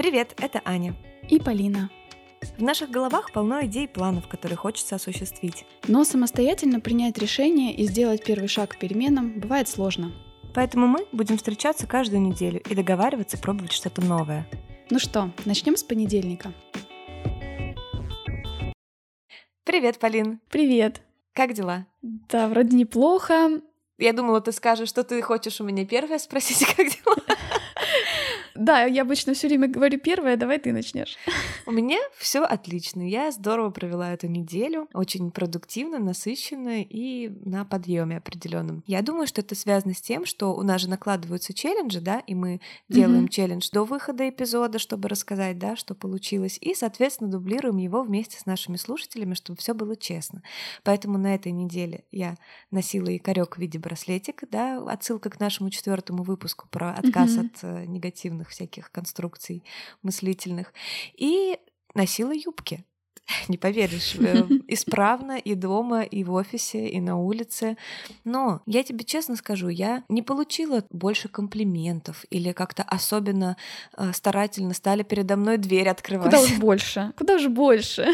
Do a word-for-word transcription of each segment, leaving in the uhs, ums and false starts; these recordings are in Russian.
Привет, это Аня. И Полина. В наших головах полно идей и планов, которые хочется осуществить. Но самостоятельно принять решение и сделать первый шаг к переменам бывает сложно. Поэтому мы будем встречаться каждую неделю и договариваться пробовать что-то новое. Ну что, начнем с понедельника. Привет, Полин. Привет. Как дела? Да, вроде неплохо. Я думала, ты скажешь, что ты хочешь у меня первое спросить, как дела? Да, я обычно все время говорю первое, давай ты начнешь. У меня все отлично. Я здорово провела эту неделю, очень продуктивно, насыщенно и на подъеме определенном. Я думаю, что это связано с тем, что у нас же накладываются челленджи, да, и мы делаем mm-hmm. челлендж до выхода эпизода, чтобы рассказать, да, что получилось, и, соответственно, дублируем его вместе с нашими слушателями, чтобы все было честно. Поэтому на этой неделе я носила якорек в виде браслетика, да, отсылка к нашему четвертому выпуску про отказ mm-hmm. от негативных всяких конструкций мыслительных. И носила юбки. Не поверишь, исправно и дома, и в офисе, и на улице. Но я тебе честно скажу, я не получила больше комплиментов или как-то особенно э, старательно стали передо мной дверь открывать. Куда уж больше? Куда уж больше?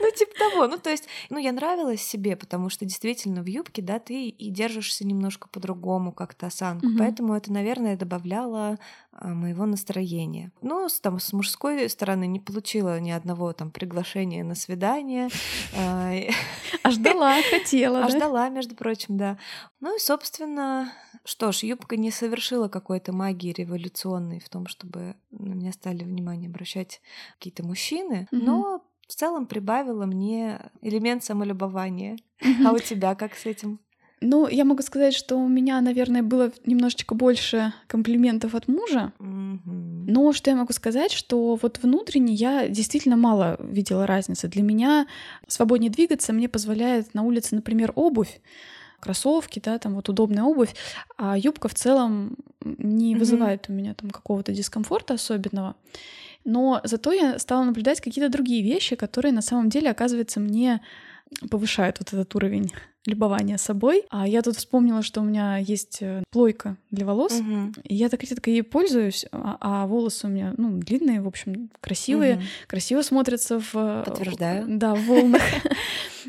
Ну, типа того. Ну, то есть, ну, я нравилась себе, потому что действительно в юбке, да, ты и держишься немножко по-другому, как-то осанку. Угу. Поэтому это, наверное, добавляло а, моего настроения. Но там, с мужской стороны не получила ни одного там приглашения на свидание. А ждала, хотела, да? А ждала, между прочим, да. Ну и, собственно, что ж, юбка не совершила какой-то магии революционной в том, чтобы на меня стали внимание обращать какие-то мужчины, но в целом прибавила мне элемент самолюбования. А у тебя как с этим? Ну, я могу сказать, что у меня, наверное, было немножечко больше комплиментов от мужа. Mm-hmm. Но что я могу сказать, что вот внутренне я действительно мало видела разницы. Для меня свободнее двигаться мне позволяет на улице, например, обувь, кроссовки, да, там вот удобная обувь, а юбка в целом не mm-hmm. вызывает у меня там какого-то дискомфорта особенного. Но зато я стала наблюдать какие-то другие вещи, которые на самом деле, оказывается, мне повышают вот этот уровень любования собой. А я тут вспомнила, что у меня есть плойка для волос, uh-huh. и я так редко ей пользуюсь, а, а волосы у меня, ну, длинные, в общем, красивые, uh-huh. красиво смотрятся в... Подтверждаю. Да, в волнах.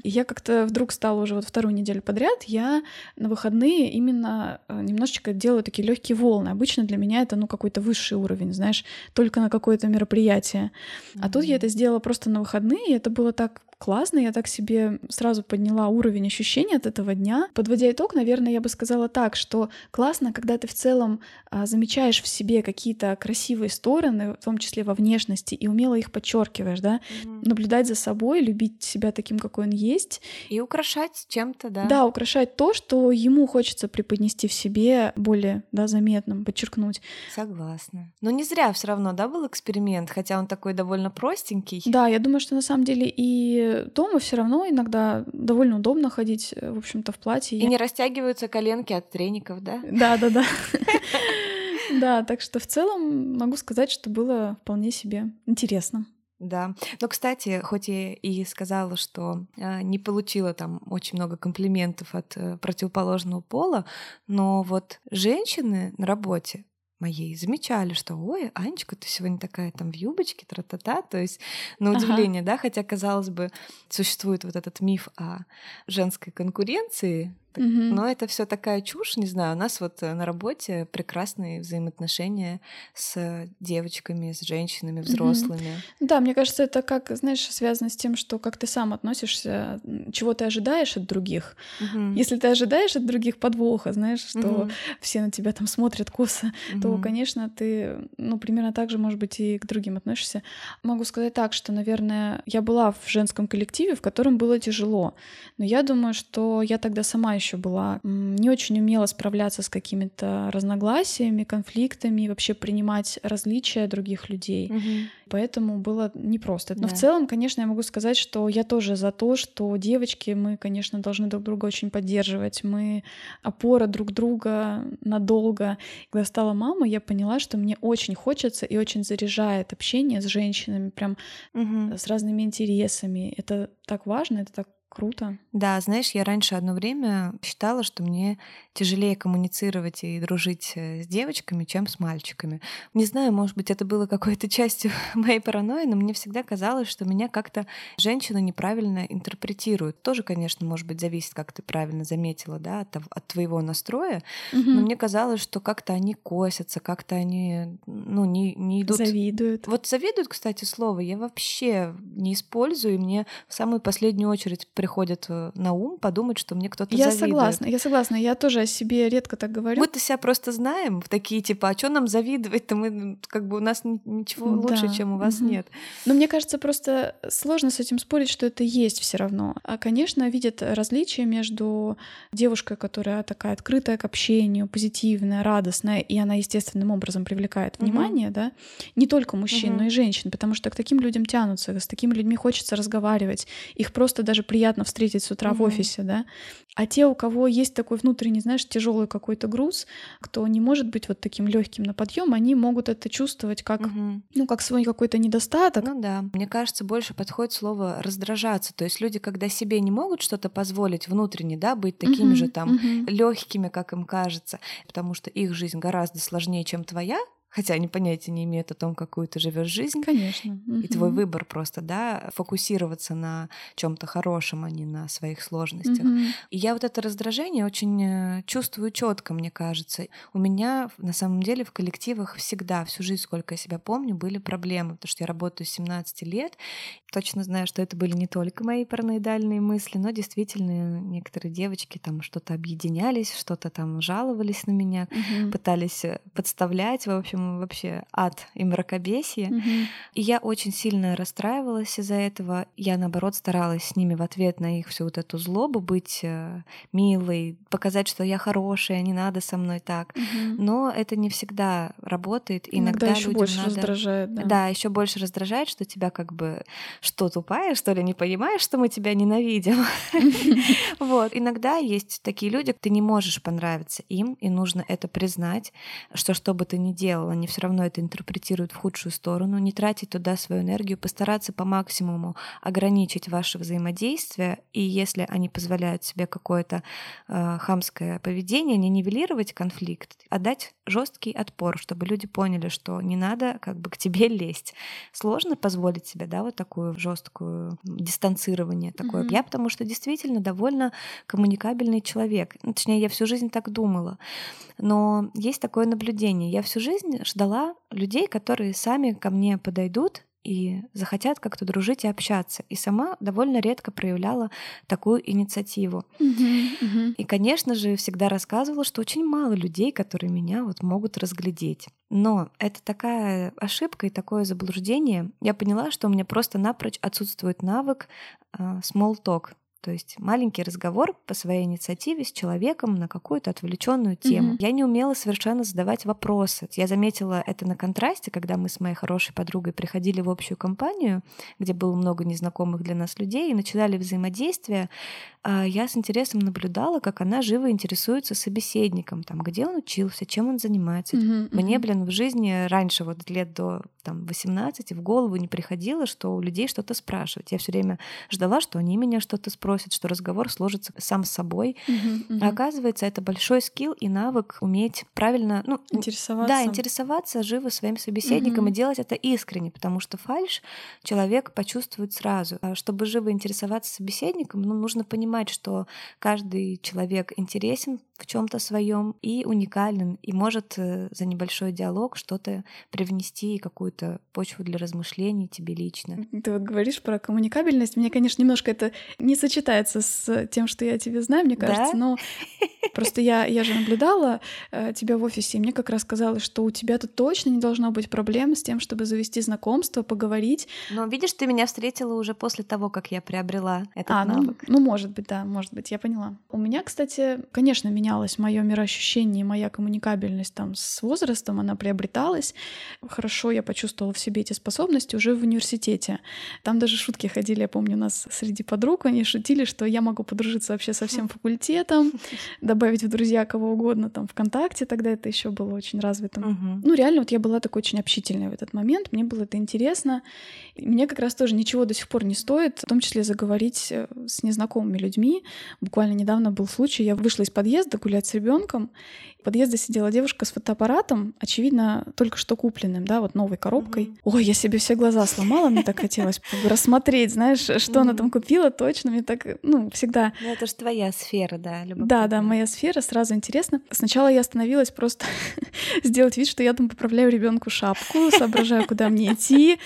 И я как-то вдруг стала уже вот вторую неделю подряд, я на выходные именно немножечко делаю такие легкие волны. Обычно для меня это, ну, какой-то высший уровень, знаешь, только на какое-то мероприятие. Mm-hmm. А тут я это сделала просто на выходные, и это было так классно, я так себе сразу подняла уровень ощущений от этого дня. Подводя итог, наверное, я бы сказала так, что классно, когда ты в целом замечаешь в себе какие-то красивые стороны, в том числе во внешности, и умело их подчеркиваешь, да, mm-hmm. наблюдать за собой, любить себя таким, какой он есть, Есть. И украшать чем-то, да. Да, украшать то, что ему хочется преподнести в себе более, да, заметным, подчеркнуть. Согласна. Но не зря все равно, да, был эксперимент, хотя он такой довольно простенький. Да, я думаю, что на самом деле и дома все равно иногда довольно удобно ходить, в общем-то, в платье. И я... не растягиваются коленки от треников, да? Да, да, да. Да, так что в целом могу сказать, что было вполне себе интересно. Да. Но, кстати, хоть я и сказала, что не получила там очень много комплиментов от противоположного пола, но вот женщины на работе моей замечали, что «Ой, Анечка, ты сегодня такая там в юбочке, тра-та-та». То есть на удивление, ага. да, хотя, казалось бы, существует вот этот миф о женской конкуренции, так, mm-hmm. но это все такая чушь, не знаю. У нас вот на работе прекрасные взаимоотношения с девочками, с женщинами, взрослыми. Mm-hmm. Да, мне кажется, это как, знаешь, связано с тем, что как ты сам относишься, чего ты ожидаешь от других. Mm-hmm. Если ты ожидаешь от других подвоха, знаешь, что mm-hmm. все на тебя там смотрят косо, mm-hmm. то, конечно, ты, ну, примерно так же, может быть, и к другим относишься. Могу сказать так, что, наверное, я была в женском коллективе, в котором было тяжело. Но я думаю, что я тогда сама еще еще была, не очень умела справляться с какими-то разногласиями, конфликтами, вообще принимать различия других людей. Угу. Поэтому было непросто. Но да. в целом, конечно, я могу сказать, что я тоже за то, что девочки, мы, конечно, должны друг друга очень поддерживать. Мы опора друг друга надолго. Когда стала мамой, я поняла, что мне очень хочется и очень заряжает общение с женщинами, прям угу. с разными интересами. Это так важно, это так Круто. Да, знаешь, я раньше одно время считала, что мне тяжелее коммуницировать и дружить с девочками, чем с мальчиками. Не знаю, может быть, это было какой-то частью моей паранойи, но мне всегда казалось, что меня как-то женщины неправильно интерпретируют. Тоже, конечно, может быть, зависит, как ты правильно заметила, да, от, от твоего настроя. Угу. Но мне казалось, что как-то они косятся, как-то они, ну, не, не идут... Завидуют. Вот завидуют, кстати, слово я вообще не использую, и мне в самую последнюю очередь приходит на ум подумать, что мне кто-то я завидует. Я согласна, я согласна, я тоже о себе редко так говорю. Мы-то себя просто знаем, такие типа, а что нам завидовать-то, мы, как бы у нас ничего лучше, да, чем у вас, угу, нет. Но мне кажется, просто сложно с этим спорить, что это есть все равно. А, конечно, видят различия между девушкой, которая такая открытая к общению, позитивная, радостная, и она естественным образом привлекает внимание, угу, да, не только мужчин, угу, но и женщин, потому что к таким людям тянутся, с такими людьми хочется разговаривать, их просто даже приятно встретить с утра, угу, в офисе, да. А те, у кого есть такой внутренний, знаешь, тяжелый какой-то груз, кто не может быть вот таким легким на подъем, они могут это чувствовать как, угу, ну, как свой какой-то недостаток. Ну да. Мне кажется, больше подходит слово раздражаться. То есть люди, когда себе не могут что-то позволить внутренне, да, быть такими, угу, же там, угу, легкими, как им кажется, потому что их жизнь гораздо сложнее, чем твоя. Хотя они понятия не имеют о том, какую ты живешь жизнь. Конечно. И угу, твой выбор просто, да, фокусироваться на чем-то хорошем, а не на своих сложностях. Угу. И я вот это раздражение очень чувствую четко, мне кажется. У меня на самом деле в коллективах всегда, всю жизнь, сколько я себя помню, были проблемы, потому что я работаю с семнадцати лет. Точно знаю, что это были не только мои параноидальные мысли, но действительно некоторые девочки там что-то объединялись, что-то там жаловались на меня, угу, пытались подставлять, в общем, вообще ад и мракобесие. Mm-hmm. И я очень сильно расстраивалась из-за этого. Я, наоборот, старалась с ними в ответ на их всю вот эту злобу быть милой, показать, что я хорошая, не надо со мной так. Mm-hmm. Но это не всегда работает. Иногда, Иногда еще больше надо... раздражает. Да, да, еще больше раздражает, что тебя как бы что, тупая, что ли, не понимаешь, что мы тебя ненавидим. Вот. Иногда есть такие люди, ты не можешь понравиться им, и нужно это признать, что что бы ты ни делал, они все равно это интерпретируют в худшую сторону, не тратить туда свою энергию, постараться по максимуму ограничить ваше взаимодействие, и если они позволяют себе какое-то э, хамское поведение, не нивелировать конфликт, а дать жесткий отпор, чтобы люди поняли, что не надо как бы к тебе лезть. Сложно позволить себе, да, вот такую жесткую дистанцирование такое. Mm-hmm. Я потому что действительно довольно коммуникабельный человек. Точнее, я всю жизнь так думала. Но есть такое наблюдение. Я всю жизнь ждала людей, которые сами ко мне подойдут и захотят как-то дружить и общаться. И сама довольно редко проявляла такую инициативу. Mm-hmm, mm-hmm. И, конечно же, всегда рассказывала, что очень мало людей, которые меня вот могут разглядеть. Но это такая ошибка и такое заблуждение. Я поняла, что у меня просто напрочь отсутствует навык э, small talk. То есть маленький разговор по своей инициативе с человеком на какую-то отвлеченную тему. Mm-hmm. Я не умела совершенно задавать вопросы. Я заметила это на контрасте, когда мы с моей хорошей подругой приходили в общую компанию, где было много незнакомых для нас людей, и начинали взаимодействие. Я с интересом наблюдала, как она живо интересуется собеседником, там, где он учился, чем он занимается. Mm-hmm. Мне, блин, в жизни раньше, вот лет до там, восемнадцати, в голову не приходило, что у людей что-то спрашивать. Я все время ждала, что они меня что-то спросят, что разговор сложится сам с собой. Uh-huh, uh-huh. А оказывается, это большой скилл и навык уметь правильно... Ну, интересоваться. Да, интересоваться живо своим собеседником, uh-huh, и делать это искренне, потому что фальшь человек почувствует сразу. А чтобы живо интересоваться собеседником, ну, нужно понимать, что каждый человек интересен в чем-то своем и уникален, и может за небольшой диалог что-то привнести, какую-то почву для размышлений тебе лично. Ты вот говоришь про коммуникабельность. Мне, конечно, немножко это не сочетается с тем, что я тебе знаю, мне кажется, да? Но просто я, я же наблюдала э, тебя в офисе, и мне как раз казалось, что у тебя-то точно не должно быть проблем с тем, чтобы завести знакомство, поговорить. Но видишь, ты меня встретила уже после того, как я приобрела этот а, навык. Ну, ну, может быть, да, может быть, я поняла. У меня, кстати, конечно, менялось мое мироощущение, моя коммуникабельность там с возрастом, она приобреталась. Хорошо, я почувствовала почувствовала в себе эти способности уже в университете. Там даже шутки ходили, я помню, у нас среди подруг, они шутили, что я могу подружиться вообще со всем факультетом, добавить в друзья кого угодно, там, ВКонтакте, тогда это еще было очень развитым. Угу. Ну, реально, вот я была такой очень общительной в этот момент, мне было это интересно. И мне как раз тоже ничего до сих пор не стоит, в том числе заговорить с незнакомыми людьми. Буквально недавно был случай, я вышла из подъезда гулять с ребенком. В подъезде сидела девушка с фотоаппаратом, очевидно, только что купленным, да, вот новой коробкой. Mm-hmm. Ой, я себе все глаза сломала, мне так хотелось рассмотреть, знаешь, что mm-hmm. она там купила, точно, мне так, ну, всегда... Ну, это же твоя сфера, да, любопытная. Да, да, моя сфера, сразу интересно. Сначала я остановилась просто сделать вид, что я там поправляю ребенку шапку, соображаю, куда мне идти.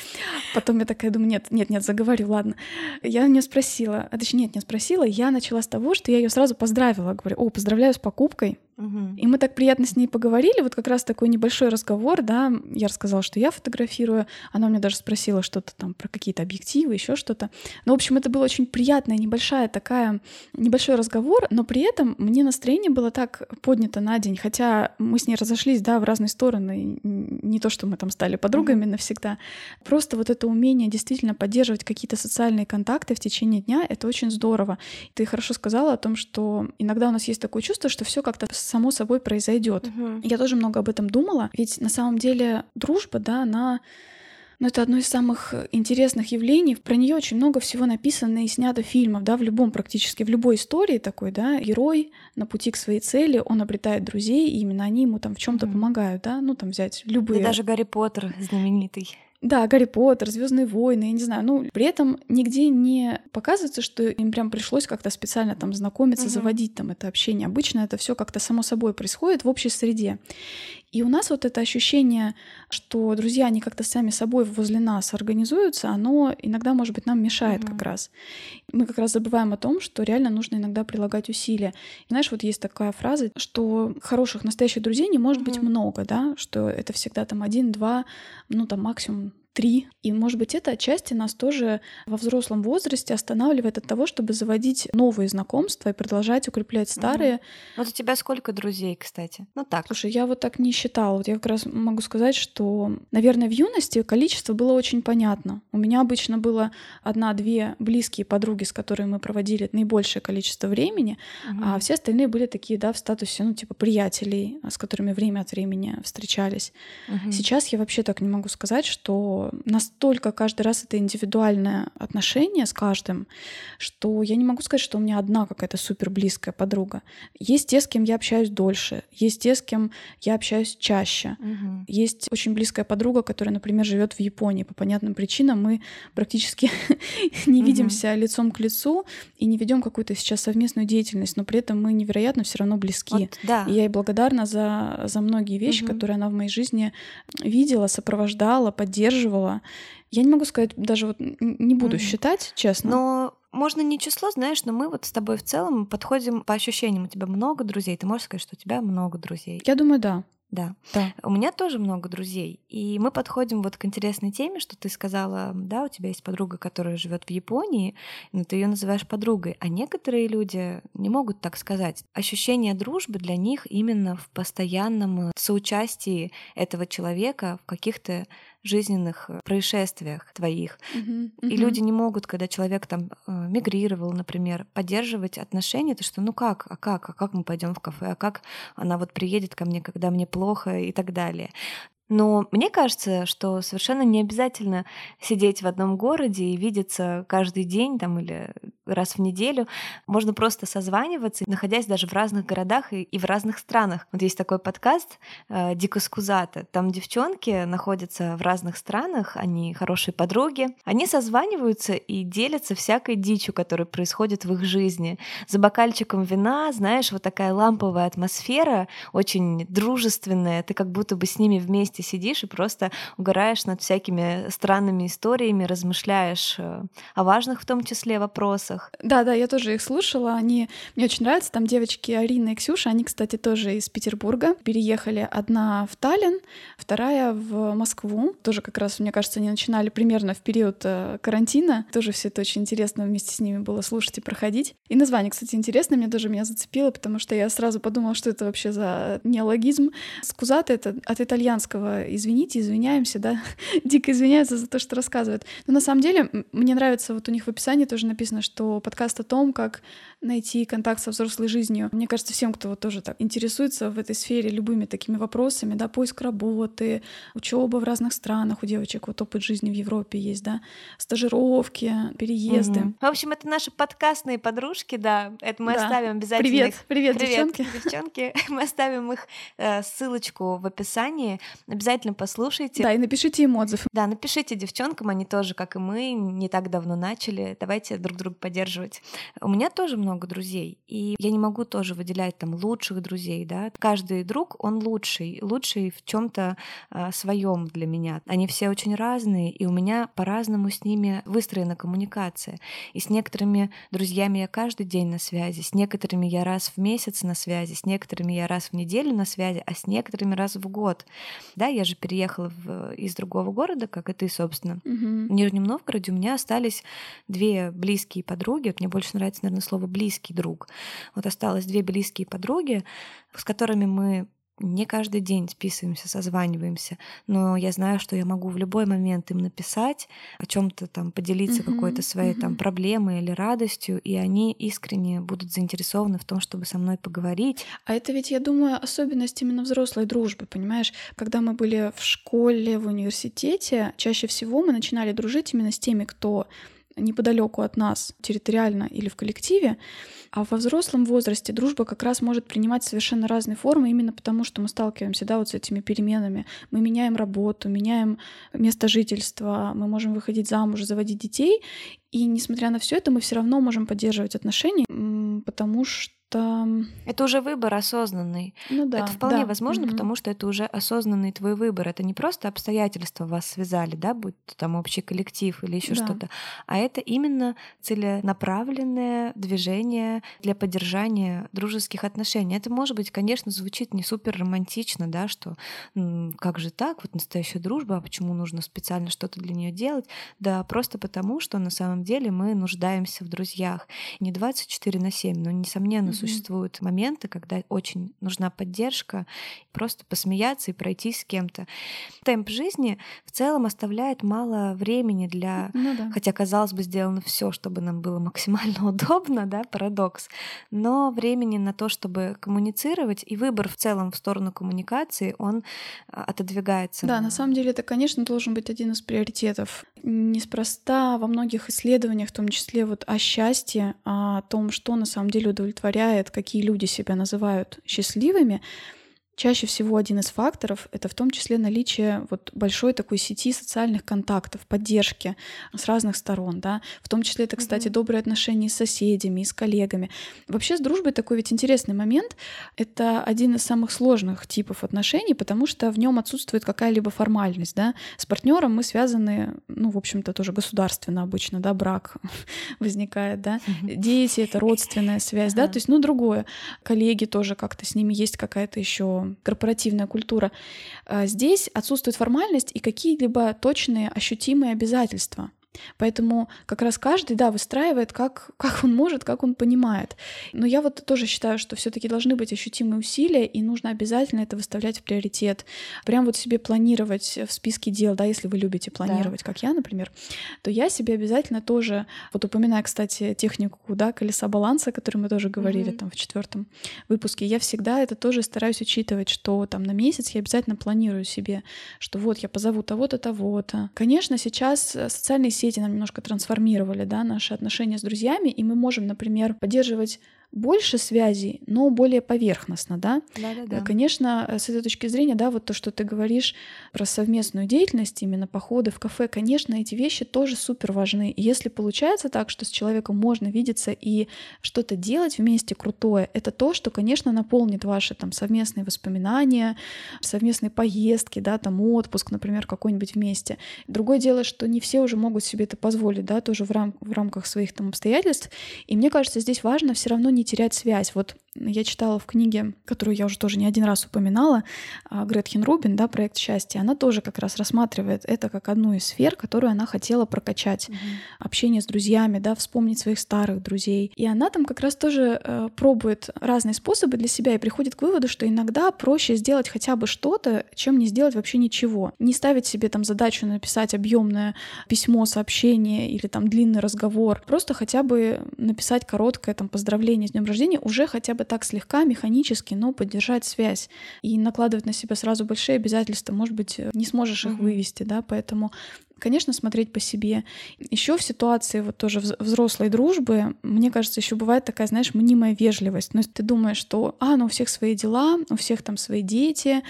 Потом я такая думаю, нет, нет, нет, заговорю, ладно. Я не спросила, а точнее, нет, не спросила, я начала с того, что я ее сразу поздравила, говорю, о, поздравляю с покупкой. И мы так приятно с ней поговорили, вот как раз такой небольшой разговор, да, я рассказала, что я фотографирую, она у меня даже спросила что-то там про какие-то объективы, еще что-то. Ну, в общем, это было очень приятное, небольшая такая, небольшой разговор, но при этом мне настроение было так поднято на день, хотя мы с ней разошлись, да, в разные стороны, не то, что мы там стали подругами mm-hmm. навсегда, просто вот это умение действительно поддерживать какие-то социальные контакты в течение дня, это очень здорово. Ты хорошо сказала о том, что иногда у нас есть такое чувство, что все как-то само собой произойдет. Угу. Я тоже много об этом думала, ведь на самом деле дружба, да, она... Но это одно из самых интересных явлений. Про нее очень много всего написано и снято фильмов, да, в любом практически, в любой истории такой, да, герой на пути к своей цели, он обретает друзей, и именно они ему там в чем-то mm. помогают, да, ну там взять любые. Да даже Гарри Поттер знаменитый. Да, Гарри Поттер, Звёздные войны, я не знаю. Ну, при этом нигде не показывается, что им прям пришлось как-то специально там знакомиться, mm-hmm. заводить там это общение. Обычно это все как-то само собой происходит в общей среде. И у нас вот это ощущение, что друзья, они как-то сами собой возле нас организуются, оно иногда, может быть, нам мешает mm-hmm. как раз. Мы как раз забываем о том, что реально нужно иногда прилагать усилия. И, знаешь, вот есть такая фраза, что хороших настоящих друзей не может mm-hmm. быть много, да, что это всегда там один, два, ну там максимум три. И, может быть, это отчасти нас тоже во взрослом возрасте останавливает от того, чтобы заводить новые знакомства и продолжать укреплять старые. Угу. Вот у тебя сколько друзей, кстати? Ну так. Слушай, я вот так не считала. Вот я как раз могу сказать, что, наверное, в юности количество было очень понятно. У меня обычно было одна-две близкие подруги, с которыми мы проводили наибольшее количество времени, угу. а все остальные были такие, да, в статусе, ну, типа, приятелей, с которыми время от времени встречались. Угу. Сейчас я вообще так не могу сказать, что настолько каждый раз это индивидуальное отношение с каждым, что я не могу сказать, что у меня одна какая-то суперблизкая подруга. Есть те, с кем я общаюсь дольше, есть те, с кем я общаюсь чаще. Угу. Есть очень близкая подруга, которая, например, живет в Японии. По понятным причинам мы практически не видимся угу. лицом к лицу и не ведем какую-то сейчас совместную деятельность, но при этом мы невероятно все равно близки. Вот, да. И я ей благодарна за, за многие вещи, угу. которые она в моей жизни видела, сопровождала, поддерживала. Я не могу сказать, даже вот не буду mm-hmm. считать, честно. Но можно не число, знаешь, но мы вот с тобой в целом подходим по ощущениям. У тебя много друзей, ты можешь сказать, что у тебя много друзей? Я думаю, да. Да. да. У меня тоже много друзей. И мы подходим вот к интересной теме, что ты сказала, да, у тебя есть подруга, которая живет в Японии, но ты ее называешь подругой. А некоторые люди не могут так сказать. Ощущение дружбы для них именно в постоянном соучастии этого человека в каких-то жизненных происшествиях твоих. Uh-huh, uh-huh. И люди не могут, когда человек там мигрировал, например, поддерживать отношения, то что ну как, а как, а как мы пойдем в кафе, а как она вот приедет ко мне, когда мне плохо и так далее. Но мне кажется, что совершенно не обязательно сидеть в одном городе и видеться каждый день там, или раз в неделю. Можно просто созваниваться, находясь даже в разных городах и, и в разных странах. Вот есть такой подкаст «Дико скузате». Там девчонки находятся в разных странах, они хорошие подруги. Они созваниваются и делятся всякой дичью, которая происходит в их жизни. За бокальчиком вина, знаешь, вот такая ламповая атмосфера, очень дружественная. Ты как будто бы с ними вместе сидишь и просто угораешь над всякими странными историями, размышляешь о важных в том числе вопросах. Да-да, я тоже их слушала, они мне очень нравятся, там девочки Арина и Ксюша, они, кстати, тоже из Петербурга, переехали одна в Таллин, вторая в Москву, тоже как раз, мне кажется, они начинали примерно в период карантина, тоже все это очень интересно вместе с ними было слушать и проходить. И название, кстати, интересное, мне тоже меня зацепило, потому что я сразу подумала, что это вообще за неологизм. Скузате — это от итальянского этого извините, извиняемся, да, дико извиняются за то, что рассказывают. Но на самом деле мне нравится, вот у них в описании тоже написано, что подкаст о том, как найти контакт со взрослой жизнью. Мне кажется, всем, кто вот тоже так интересуется в этой сфере любыми такими вопросами, да, поиск работы, учеба в разных странах у девочек, вот опыт жизни в Европе есть, да, стажировки, переезды. Угу. В общем, это наши подкастные подружки, да, это мы да. оставим обязательно. Привет, их... привет, привет, девчонки. девчонки. Мы оставим их э, ссылочку в описании, обязательно послушайте. Да, и напишите им отзыв. Да, напишите девчонкам, они тоже, как и мы, не так давно начали, давайте друг друга поддерживать. У меня тоже много друзей, и я не могу тоже выделять там лучших друзей, да. Каждый друг, он лучший, лучший в чем-то э, своем для меня. Они все очень разные, и у меня по-разному с ними выстроена коммуникация. И с некоторыми друзьями я каждый день на связи, с некоторыми я раз в месяц на связи, с некоторыми я раз в неделю на связи, а с некоторыми раз в год. Да, я же переехала в, из другого города, как и ты, собственно. Mm-hmm. В Нижнем Новгороде у меня остались две близкие подруги. Мне больше нравится, наверное, слово «близкий друг». Вот осталось две близкие подруги, с которыми мы не каждый день списываемся, созваниваемся, но я знаю, что я могу в любой момент им написать, о чем-то там поделиться uh-huh, какой-то своей uh-huh. там проблемой или радостью, и они искренне будут заинтересованы в том, чтобы со мной поговорить. А это ведь, я думаю, особенность именно взрослой дружбы, понимаешь? Когда мы были в школе, в университете, чаще всего мы начинали дружить именно с теми, кто неподалеку от нас, территориально или в коллективе, а во взрослом возрасте дружба как раз может принимать совершенно разные формы, именно потому что мы сталкиваемся, да, вот с этими переменами. Мы меняем работу, меняем место жительства, мы можем выходить замуж, заводить детей, и несмотря на все это, мы все равно можем поддерживать отношения, потому что Там... это уже выбор осознанный. Ну, да, это вполне да. возможно, mm-hmm. потому что это уже осознанный твой выбор. Это не просто обстоятельства вас связали, да, будь то там общий коллектив или еще да. что-то, а это именно целенаправленное движение для поддержания дружеских отношений. Это, может быть, конечно, звучит не супер романтично, да, что м- как же так, вот настоящая дружба, а почему нужно специально что-то для нее делать? Да просто потому, что на самом деле мы нуждаемся в друзьях. Не двадцать четыре на семь, но, несомненно, существуют моменты, когда очень нужна поддержка, просто посмеяться и пройтись с кем-то. Темп жизни в целом оставляет мало времени для... Ну, да. Хотя, казалось бы, сделано все, чтобы нам было максимально удобно, да, парадокс. Но времени на то, чтобы коммуницировать, и выбор в целом в сторону коммуникации, он отодвигается. Да, на самом деле это, конечно, должен быть один из приоритетов. Неспроста во многих исследованиях, в том числе вот о счастье, о том, что на самом деле удовлетворяет, какие люди себя называют счастливыми, чаще всего один из факторов — это в том числе наличие вот большой такой сети социальных контактов, поддержки с разных сторон, да. В том числе это, кстати, mm-hmm. добрые отношения с соседями и с коллегами. Вообще с дружбой такой ведь интересный момент. Это один из самых сложных типов отношений, потому что в нем отсутствует какая-либо формальность, да. С партнером мы связаны, ну, в общем-то, тоже государственно обычно, да, брак возникает, да. Дети — это родственная связь, да, то есть, ну, другое. Коллеги тоже как-то, с ними есть какая-то еще корпоративная культура. Здесь отсутствует формальность и какие-либо точные ощутимые обязательства. Поэтому как раз каждый, да, выстраивает, как, как он может, как он понимает. Но я вот тоже считаю, что все-таки должны быть ощутимые усилия, и нужно обязательно это выставлять в приоритет. Прям вот себе планировать в списке дел, да, если вы любите планировать, да. как я, например, то я себе обязательно тоже, вот упоминая, кстати, технику, да, колеса баланса, о которой мы тоже говорили mm-hmm. там в четвертом выпуске, я всегда это тоже стараюсь учитывать, что там на месяц я обязательно планирую себе, что вот я позову того-то, того-то. Конечно, сейчас социальные сети нам немножко трансформировали, да, наши отношения с друзьями, и мы можем, например, поддерживать больше связей, но более поверхностно, да? Да-да-да. Конечно, с этой точки зрения, да, вот то, что ты говоришь про совместную деятельность, именно походы в кафе, конечно, эти вещи тоже супер важны. И если получается так, что с человеком можно видеться и что-то делать вместе крутое, это то, что, конечно, наполнит ваши там совместные воспоминания, совместные поездки, да, там отпуск, например, какой-нибудь вместе. Другое дело, что не все уже могут себе это позволить, да, тоже в, рам- в рамках своих там обстоятельств. И мне кажется, здесь важно все равно не терять связь. Вот Я читала в книге, которую я уже тоже не один раз упоминала, Гретхен Рубин, да, «Проект счастья». Она тоже как раз рассматривает это как одну из сфер, которую она хотела прокачать. Mm-hmm. Общение с друзьями, да, вспомнить своих старых друзей. И она там как раз тоже э, пробует разные способы для себя и приходит к выводу, что иногда проще сделать хотя бы что-то, чем не сделать вообще ничего. Не ставить себе там задачу написать объемное письмо, сообщение или там длинный разговор. Просто хотя бы написать короткое там поздравление с днем рождения, уже хотя бы так слегка, механически, но поддержать связь. И накладывать на себя сразу большие обязательства, может быть, не сможешь их вывести, да, поэтому... Конечно, смотреть по себе. Еще в ситуации вот тоже взрослой дружбы, мне кажется, еще бывает такая, знаешь, мнимая вежливость. Но если ты думаешь, что, а, ну у всех свои дела, у всех там свои дети,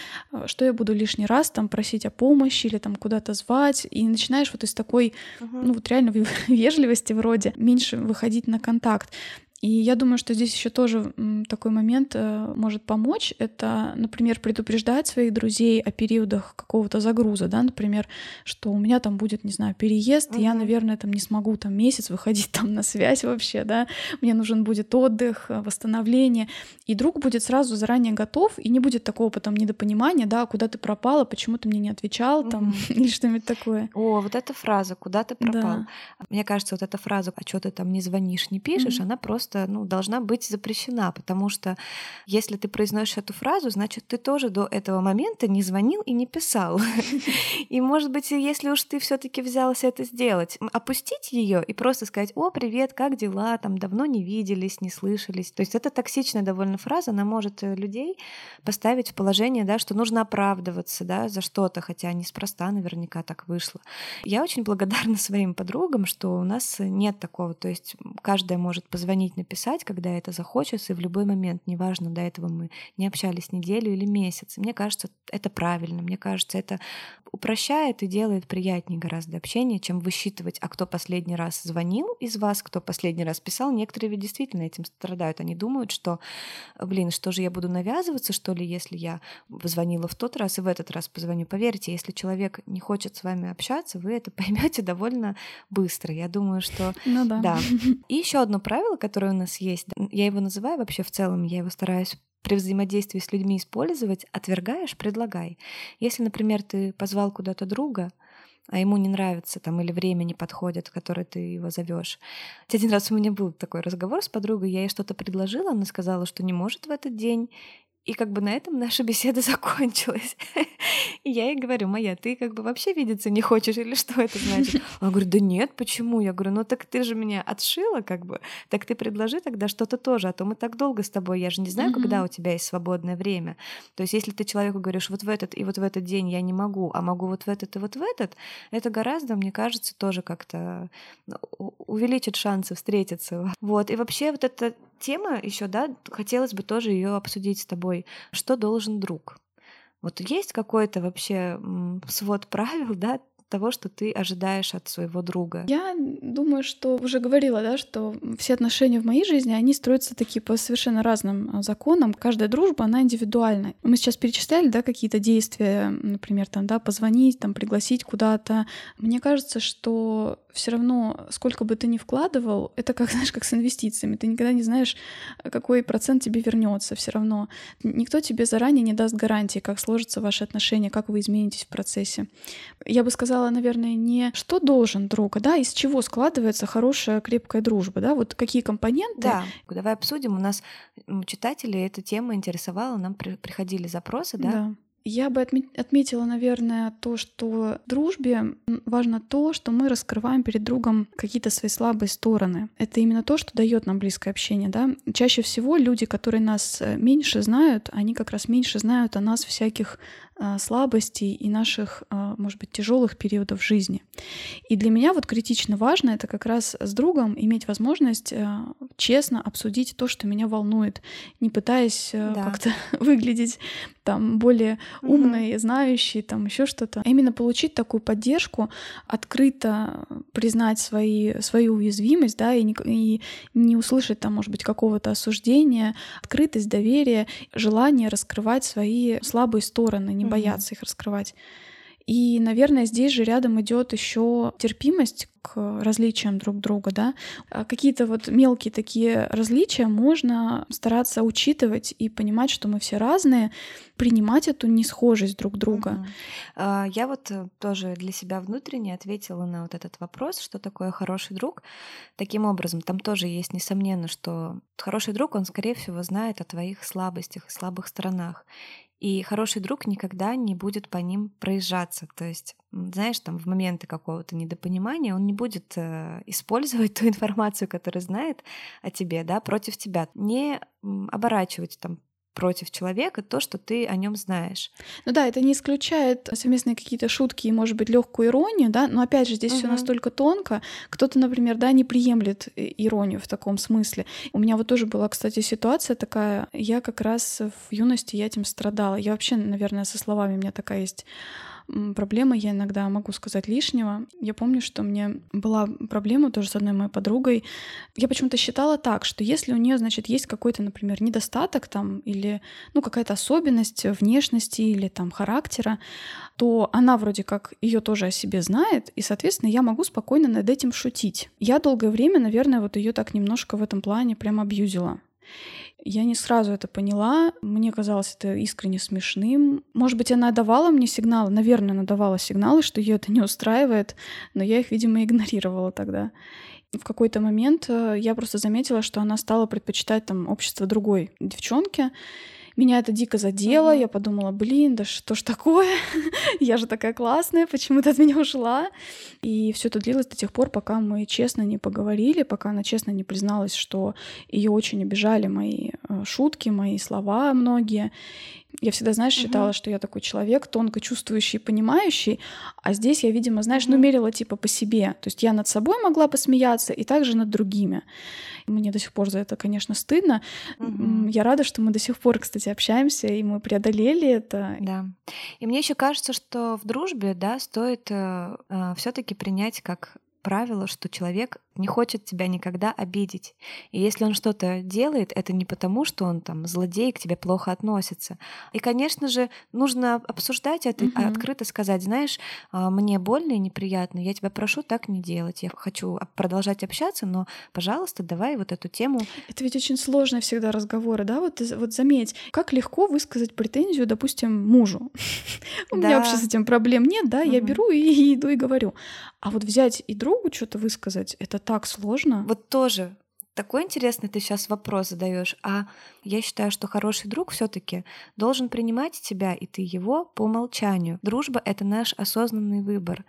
что я буду лишний раз там просить о помощи или там куда-то звать, и начинаешь вот из такой, uh-huh. ну вот реально вежливости вроде, меньше выходить на контакт. И я думаю, что здесь еще тоже такой момент может помочь. Это, например, предупреждать своих друзей о периодах какого-то загруза, да, например, что у меня там будет, не знаю, переезд, mm-hmm. я, наверное, там не смогу там месяц выходить там на связь вообще, да, мне нужен будет отдых, восстановление, и друг будет сразу заранее готов, и не будет такого потом недопонимания, да, куда ты пропала, почему ты мне не отвечал mm-hmm. там или что-нибудь такое. О, вот эта фраза, куда ты пропал. Да. Мне кажется, вот эта фраза, а что ты там не звонишь, не пишешь, mm-hmm. она просто ну, должна быть запрещена, потому что если ты произносишь эту фразу, значит, ты тоже до этого момента не звонил и не писал. И, может быть, если уж ты все-таки взялась это сделать, опустить ее и просто сказать: «О, привет, как дела? Там давно не виделись, не слышались». То есть это токсичная довольно фраза, она может людей поставить в положение, да, что нужно оправдываться, да, за что-то, хотя неспроста наверняка так вышло. Я очень благодарна своим подругам, что у нас нет такого, то есть каждая может позвонить, написать, когда это захочется, и в любой момент, неважно, до этого мы не общались неделю или месяц. Мне кажется, это правильно, мне кажется, это упрощает и делает приятнее гораздо общение, чем высчитывать, а кто последний раз звонил из вас, кто последний раз писал. Некоторые ведь действительно этим страдают, они думают, что, блин, что же я буду навязываться, что ли, если я позвонила в тот раз и в этот раз позвоню. Поверьте, если человек не хочет с вами общаться, вы это поймете довольно быстро. Я думаю, что... Ну да. да. И еще одно правило, которое у нас есть. Я его называю вообще в целом, я его стараюсь при взаимодействии с людьми использовать. Отвергаешь — предлагай. Если, например, ты позвал куда-то друга, а ему не нравится там или время не подходит, в которое ты его зовешь. Один раз у меня был такой разговор с подругой, я ей что-то предложила, она сказала, что не может в этот день. И как бы на этом наша беседа закончилась. И я ей говорю: «Моя, ты как бы вообще видеться не хочешь или что это значит?» Она говорит: «Да нет, почему?» Я говорю: «Ну так ты же меня отшила как бы, так ты предложи тогда что-то тоже, а то мы так долго с тобой, я же не знаю, mm-hmm. когда у тебя есть свободное время». То есть если ты человеку говоришь: «Вот в этот и вот в этот день я не могу, а могу вот в этот и вот в этот», это гораздо, мне кажется, тоже как-то увеличит шансы встретиться. Вот, и вообще вот эта тема еще, да, хотелось бы тоже ее обсудить с тобой. Что должен друг? Вот есть какой-то вообще свод правил, да, того, что ты ожидаешь от своего друга? Я думаю, что уже говорила, да, что все отношения в моей жизни, они строятся такие по совершенно разным законам. Каждая дружба, она индивидуальна. Мы сейчас перечисляли, да, какие-то действия, например, там, да, позвонить, там, пригласить куда-то. Мне кажется, что все равно, сколько бы ты ни вкладывал, это как, знаешь, как с инвестициями. Ты никогда не знаешь, какой процент тебе вернется. Все равно никто тебе заранее не даст гарантии, как сложатся ваши отношения, как вы изменитесь в процессе. Я бы сказала, наверное, не что должен друг, да, из чего складывается хорошая, крепкая дружба, да, вот какие компоненты. Да, давай обсудим, у нас читатели эта тема интересовала, нам приходили запросы, да. да. Я бы отметила, наверное, то, что в дружбе важно то, что мы раскрываем перед другом какие-то свои слабые стороны. Это именно то, что дает нам близкое общение, да. Чаще всего люди, которые нас меньше знают, они как раз меньше знают о нас всяких слабостей и наших, может быть, тяжелых периодов жизни. И для меня вот критично важно это как раз с другом иметь возможность честно обсудить то, что меня волнует, не пытаясь да. как-то выглядеть там более умной, угу. знающей, там еще что-то. А именно получить такую поддержку, открыто признать свои, свою уязвимость, да, и не, и не услышать там, может быть, какого-то осуждения, открытость, доверие, желание раскрывать свои слабые стороны, не бояться их раскрывать. И, наверное, здесь же рядом идет еще терпимость к различиям друг друга, да. Какие-то вот мелкие такие различия можно стараться учитывать и понимать, что мы все разные, принимать эту несхожесть друг друга. Uh-huh. Я вот тоже для себя внутренне ответила на вот этот вопрос, что такое хороший друг. Таким образом, там тоже есть несомненно, что хороший друг, он, скорее всего, знает о твоих слабостях и слабых сторонах. И хороший друг никогда не будет по ним проезжаться. То есть, знаешь, там в моменты какого-то недопонимания он не будет использовать ту информацию, которую знает о тебе, да, против тебя. Не оборачивать там против человека то, что ты о нем знаешь. Ну да, это не исключает совместные какие-то шутки и, может быть, легкую иронию, да, но опять же здесь угу. все настолько тонко. Кто-то, например, да, не приемлет иронию в таком смысле. У меня вот тоже была, кстати, ситуация такая. Я как раз в юности я этим страдала. Я вообще, наверное, со словами у меня такая есть проблема. Я иногда могу сказать лишнего. Я помню, что мне была проблема тоже с одной моей подругой. Я почему-то считала так, что если у нее, значит, есть какой-то, например, недостаток там или ну, какая-то особенность внешности или там характера, то она вроде как ее тоже о себе знает, и, соответственно, я могу спокойно над этим шутить. Я долгое время, наверное, вот ее так немножко в этом плане прям абьюзила. Я не сразу это поняла, мне казалось это искренне смешным. Может быть, она давала мне сигналы, наверное, она давала сигналы, что ее это не устраивает, но я их, видимо, игнорировала тогда. В какой-то момент я просто заметила, что она стала предпочитать там общество другой девчонки. Меня это дико задело, mm-hmm. я подумала, блин, да что ж такое, я же такая классная, почему ты от меня ушла? И все это длилось до тех пор, пока мы честно не поговорили, пока она честно не призналась, что ее очень обижали мои шутки, мои слова многие. Я всегда, знаешь, считала, mm-hmm. что я такой человек, тонко чувствующий и понимающий, а здесь я, видимо, знаешь, mm-hmm. ну, мерила типа по себе. То есть я над собой могла посмеяться и также над другими. Мне до сих пор за это, конечно, стыдно. Mm-hmm. Я рада, что мы до сих пор, кстати, общаемся, и мы преодолели это. Да. И мне еще кажется, что в дружбе, да, стоит э, э, все-таки принять как правило, что человек не хочет тебя никогда обидеть. И если он что-то делает, это не потому, что он там злодей, к тебе плохо относится. И, конечно же, нужно обсуждать это, mm-hmm. открыто сказать, знаешь, мне больно и неприятно, я тебя прошу так не делать. Я хочу продолжать общаться, но, пожалуйста, давай вот эту тему. Это ведь очень сложные всегда разговоры, да? Вот, вот заметь, как легко высказать претензию, допустим, мужу. У меня вообще с этим проблем нет, да? Я беру и иду и говорю. А вот взять и другу что-то высказать, это так сложно. Вот тоже такой интересный ты сейчас вопрос задаешь. А я считаю, что хороший друг все-таки должен принимать тебя, и ты его по умолчанию. Дружба — это наш осознанный выбор.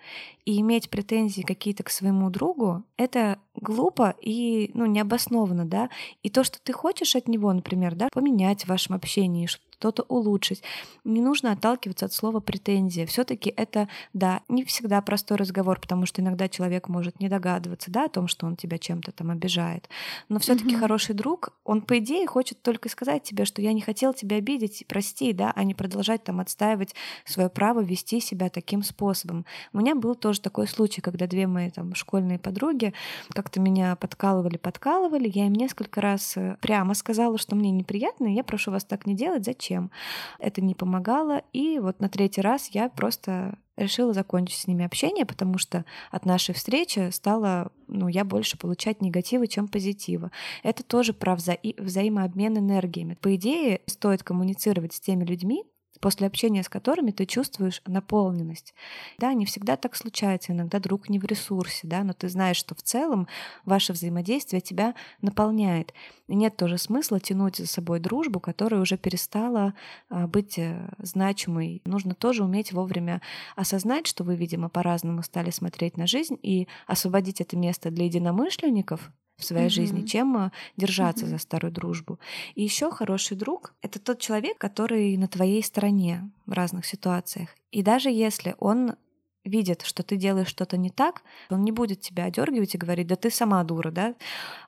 И иметь претензии какие-то к своему другу — это глупо и, ну, необоснованно, да. И то, что ты хочешь от него, например, да, поменять в вашем общении, что-то улучшить. Не нужно отталкиваться от слова «претензия». Все-таки это, да, не всегда простой разговор, потому что иногда человек может не догадываться, да, о том, что он тебя чем-то там обижает. Но все-таки mm-hmm. хороший друг, он, по идее, хочет только сказать тебе, что я не хотел тебя обидеть, прости, да, а не продолжать там отстаивать свое право вести себя таким способом. У меня был тоже такой случай, когда две мои там школьные подруги как-то меня подкалывали-подкалывали, я им несколько раз прямо сказала, что мне неприятно, и я прошу вас так не делать, зачем? Это не помогало, и вот на третий раз я просто решила закончить с ними общение, потому что от нашей встречи стало, ну, я больше получать негатива, чем позитива. Это тоже про вза- взаимообмен энергиями. По идее, стоит коммуницировать с теми людьми, после общения с которыми ты чувствуешь наполненность. Да, не всегда так случается, иногда друг не в ресурсе, да, но ты знаешь, что в целом ваше взаимодействие тебя наполняет. И нет тоже смысла тянуть за собой дружбу, которая уже перестала быть значимой. Нужно тоже уметь вовремя осознать, что вы, видимо, по-разному стали смотреть на жизнь, и освободить это место для единомышленников в своей mm-hmm. жизни, чем держаться mm-hmm. за старую дружбу. И еще хороший друг — это тот человек, который на твоей стороне в разных ситуациях. И даже если он видит, что ты делаешь что-то не так, он не будет тебя одергивать и говорить, да ты сама дура, да?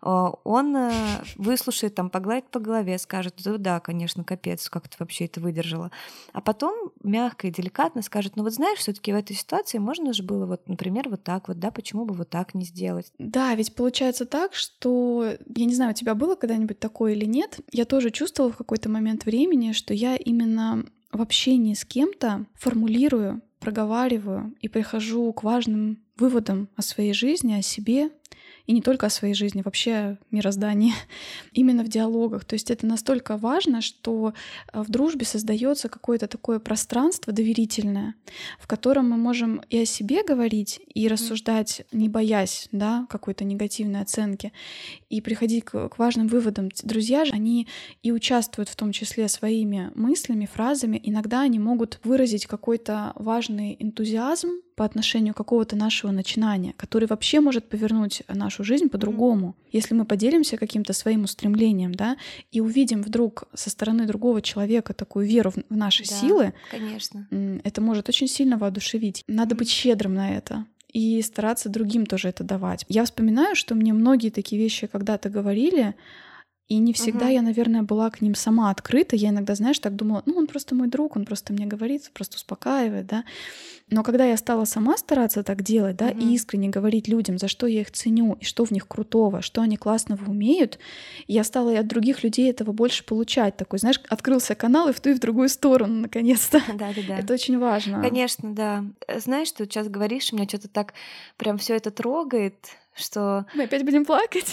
Он выслушает, там, погладит по голове, скажет, да, да, конечно, капец, как ты вообще это выдержала. А потом мягко и деликатно скажет, ну вот знаешь, все-таки в этой ситуации можно же было, вот, например, вот так вот, да, почему бы вот так не сделать? Да, ведь получается так, что, я не знаю, у тебя было когда-нибудь такое или нет, я тоже чувствовала в какой-то момент времени, что я именно в общении с кем-то формулирую проговариваю и прихожу к важным выводам о своей жизни, о себе, и не только о своей жизни, вообще мироздании, именно в диалогах. То есть это настолько важно, что в дружбе создается какое-то такое пространство доверительное, в котором мы можем и о себе говорить, и рассуждать, не боясь, да, какой-то негативной оценки, и приходить к, к важным выводам. Друзья же, они и участвуют в том числе своими мыслями, фразами. Иногда они могут выразить какой-то важный энтузиазм по отношению какого-то нашего начинания, который вообще может повернуть нашу жизнь по-другому. Если мы поделимся каким-то своим устремлением, да, и увидим вдруг со стороны другого человека такую веру в наши да, силы, конечно. Это может очень сильно воодушевить. Надо быть щедрым на это и стараться другим тоже это давать. Я вспоминаю, что мне многие такие вещи когда-то говорили, и не всегда угу. я, наверное, была к ним сама открыта. Я иногда, знаешь, так думала, ну, он просто мой друг, он просто мне говорит, просто успокаивает, да. Но когда я стала сама стараться так делать, да, угу. и искренне говорить людям, за что я их ценю, и что в них крутого, что они классного умеют, я стала и от других людей этого больше получать. Такой, знаешь, открылся канал и в ту и в другую сторону, наконец-то. Да-да-да. Это очень важно. Конечно, да. Знаешь, ты сейчас говоришь, у меня что-то так прям все это трогает, что... Мы опять будем плакать?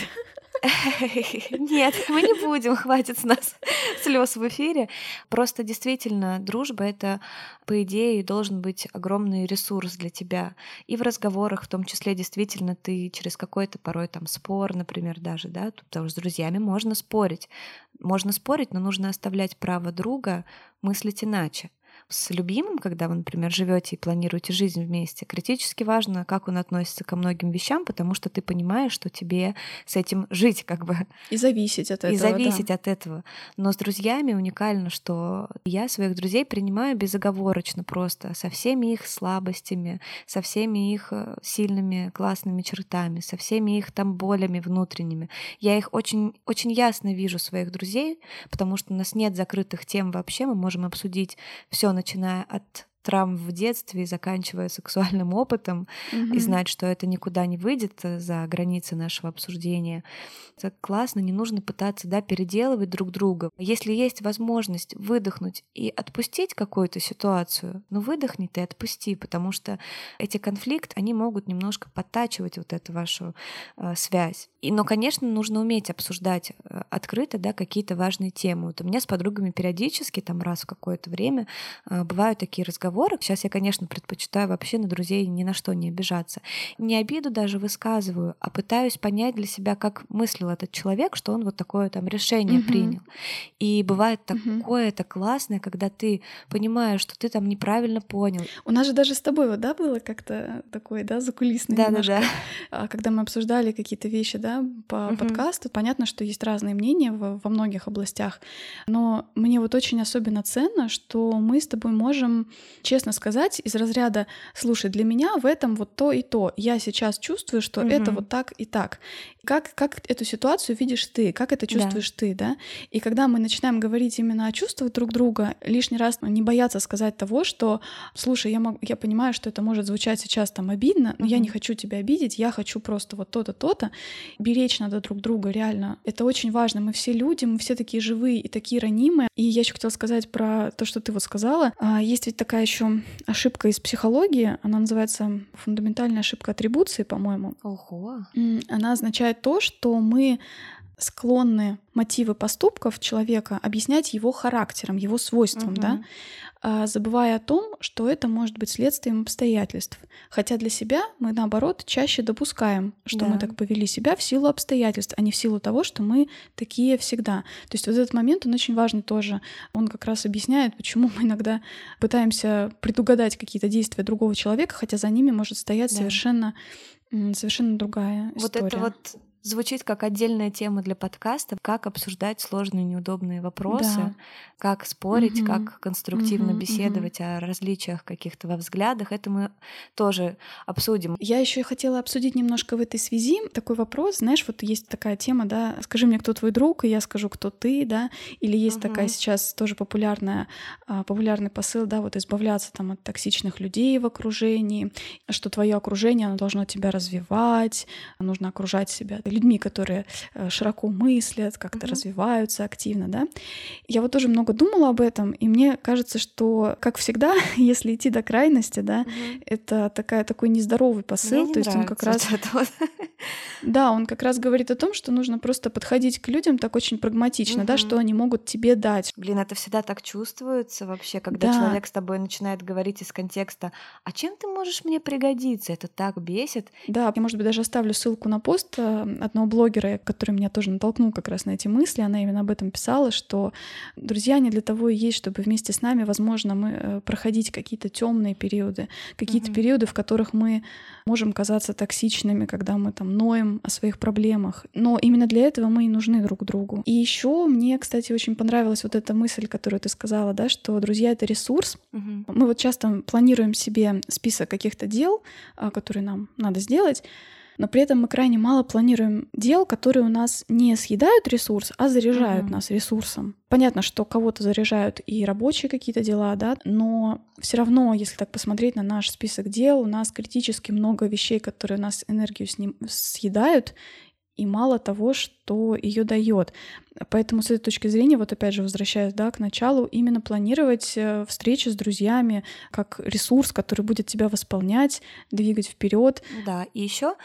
Нет, мы не будем, хватит с нас слез в эфире. Просто действительно, дружба — это, по идее, должен быть огромный ресурс для тебя. И в разговорах, в том числе, действительно, ты через какой-то порой там спор, например, даже, да, потому что с друзьями можно спорить. Можно спорить, но нужно оставлять право друга мыслить иначе. С любимым, когда вы, например, живете и планируете жизнь вместе, критически важно, как он относится ко многим вещам, потому что ты понимаешь, что тебе с этим жить, как бы. И зависеть от этого. И зависеть да. от этого. Но с друзьями уникально, что я своих друзей принимаю безоговорочно просто, со всеми их слабостями, со всеми их сильными, классными чертами, со всеми их там болями внутренними. Я их очень, очень ясно вижу, своих друзей, потому что у нас нет закрытых тем вообще, мы можем обсудить все, начиная от травм в детстве и заканчивая сексуальным опытом, mm-hmm. и знать, что это никуда не выйдет за границы нашего обсуждения. Это классно, не нужно пытаться, да, переделывать друг друга. Если есть возможность выдохнуть и отпустить какую-то ситуацию, ну выдохни ты, отпусти, потому что эти конфликты, они могут немножко подтачивать вот эту вашу э, связь. И, но, конечно, нужно уметь обсуждать открыто, да, какие-то важные темы. Вот у меня с подругами периодически, там раз в какое-то время, э, бывают такие разговоры. Сейчас я, конечно, предпочитаю вообще на друзей ни на что не обижаться. Не обиду даже высказываю, а пытаюсь понять для себя, как мыслил этот человек, что он вот такое там решение mm-hmm. принял. И бывает такое, это mm-hmm. классное, когда ты понимаешь, что ты там неправильно понял. У нас же даже с тобой вот, да, было как-то такое, да, закулисное да, немножко. Да, да. Когда мы обсуждали какие-то вещи, да, по mm-hmm. подкасту, понятно, что есть разные мнения во многих областях, но мне вот очень особенно ценно, что мы с тобой можем... честно сказать, из разряда «слушай, для меня в этом вот то и то, я сейчас чувствую, что угу. это вот так и так». Как, как эту ситуацию видишь ты, как это чувствуешь да. ты, да? И когда мы начинаем говорить именно о чувствах друг друга, лишний раз не бояться сказать того, что «слушай, я, мог, я понимаю, что это может звучать сейчас там обидно, но угу. я не хочу тебя обидеть, я хочу просто вот то-то, то-то». Беречь надо друг друга, реально. Это очень важно. Мы все люди, мы все такие живые и такие ранимые. И я еще хотела сказать про то, что ты вот сказала. Есть ведь такая еще ошибка из психологии, она называется фундаментальная ошибка атрибуции, по-моему. Ого. Она означает то, что мы склонны мотивы поступков человека объяснять его характером, его свойством, угу. да? Забывая о том, что это может быть следствием обстоятельств. Хотя для себя мы, наоборот, чаще допускаем, что да. мы так повели себя в силу обстоятельств, а не в силу того, что мы такие всегда. То есть вот этот момент, он очень важный тоже. Он как раз объясняет, почему мы иногда пытаемся предугадать какие-то действия другого человека, хотя за ними может стоять да. совершенно, совершенно другая вот история. Это вот звучит как отдельная тема для подкаста, как обсуждать сложные неудобные вопросы, да. как спорить, угу. как конструктивно угу, беседовать угу. о различиях каких-то во взглядах. Это мы тоже обсудим. Я еще и хотела обсудить немножко в этой связи такой вопрос. Знаешь, вот есть такая тема, да, скажи мне, кто твой друг, и я скажу, кто ты, да, или есть угу. такая сейчас тоже популярная, популярный посыл, да, вот избавляться там от токсичных людей в окружении, что твое окружение, оно должно тебя развивать, нужно окружать себя людьми, которые широко мыслят, как-то mm-hmm. развиваются активно, да. Я вот тоже много думала об этом, и мне кажется, что, как всегда, если идти до крайности, да, mm-hmm. это такая, такой нездоровый посыл. Мне не нравится, то есть он как раз... Да, он как раз говорит о том, что нужно просто подходить к людям так очень прагматично, mm-hmm. да, что они могут тебе дать. Блин, это всегда так чувствуется вообще, когда да. человек с тобой начинает говорить из контекста, а чем ты можешь мне пригодиться? Это так бесит. Да, я, может быть, даже оставлю ссылку на пост одного блогера, который меня тоже натолкнул как раз на эти мысли. Она именно об этом писала, что друзья не для того и есть, чтобы вместе с нами, возможно, мы проходить какие-то темные периоды, какие-то mm-hmm. периоды, в которых мы можем казаться токсичными, когда мы там ноем о своих проблемах. Но именно для этого мы и нужны друг другу. И еще мне, кстати, очень понравилась вот эта мысль, которую ты сказала, да, что друзья — это ресурс. Mm-hmm. Мы вот часто планируем себе список каких-то дел, которые нам надо сделать, но при этом мы крайне мало планируем дел, которые у нас не съедают ресурс, а заряжают mm-hmm. нас ресурсом. Понятно, что кого-то заряжают и рабочие какие-то дела, да, но все равно, если так посмотреть на наш список дел, у нас критически много вещей, которые у нас энергию сним- съедают, и мало того, что ее дает. Поэтому с этой точки зрения, вот опять же возвращаясь, да, к началу, именно планировать встречи с друзьями как ресурс, который будет тебя восполнять, двигать вперед. Да, и еще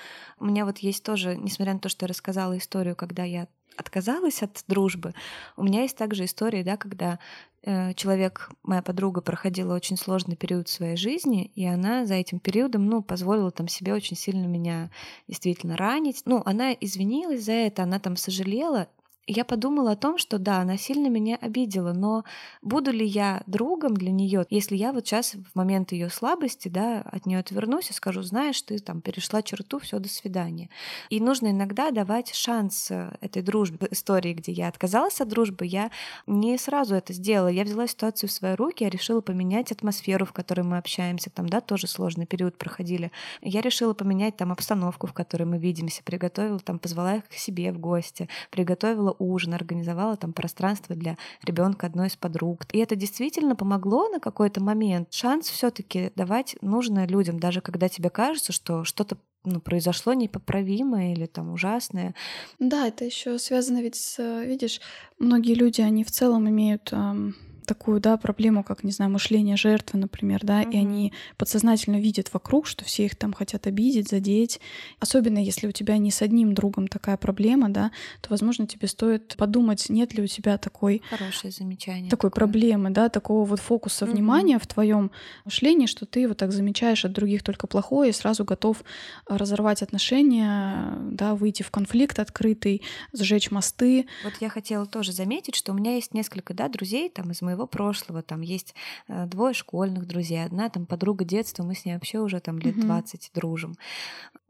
у меня вот есть тоже, несмотря на то, что я рассказала историю, когда я отказалась от дружбы, у меня есть также истории, да, когда э, человек, моя подруга, проходила очень сложный период своей жизни, и она за этим периодом, ну, позволила там себе очень сильно меня действительно ранить. Ну, она извинилась за это, она там сожалела. Я подумала о том, что да, она сильно меня обидела, но буду ли я другом для нее, если я вот сейчас в момент ее слабости, да, от нее отвернусь и скажу, знаешь, ты там перешла черту, все, до свидания. И нужно иногда давать шанс этой дружбе. Истории, где я отказалась от дружбы, я не сразу это сделала. Я взяла ситуацию в свои руки, я решила поменять атмосферу, в которой мы общаемся, там, да, тоже сложный период проходили. Я решила поменять там обстановку, в которой мы видимся, приготовила, там, позвала их к себе в гости, приготовила ужин, организовала там пространство для ребенка одной из подруг. И это действительно помогло на какой-то момент. Шанс все-таки давать нужно людям, даже когда тебе кажется, что что-то, ну, произошло непоправимое или там ужасное. Да, это еще связано ведь с, видишь, многие люди, они в целом имеют эм... такую, да, проблему, как, не знаю, мышление жертвы, например, да, mm-hmm. и они подсознательно видят вокруг, что все их там хотят обидеть, задеть. Особенно если у тебя не с одним другом такая проблема, да, то, возможно, тебе стоит подумать, нет ли у тебя такой... Хорошее замечание. Такой такое. Проблемы, да, такого вот фокуса mm-hmm. внимания в твоем мышлении, что ты вот так замечаешь от других только плохое и сразу готов разорвать отношения, да, выйти в конфликт открытый, сжечь мосты. Вот я хотела тоже заметить, что у меня есть несколько, да, друзей там из моего его прошлого, там есть двое школьных друзей, одна там подруга детства, мы с ней вообще уже там лет двадцать mm-hmm. дружим.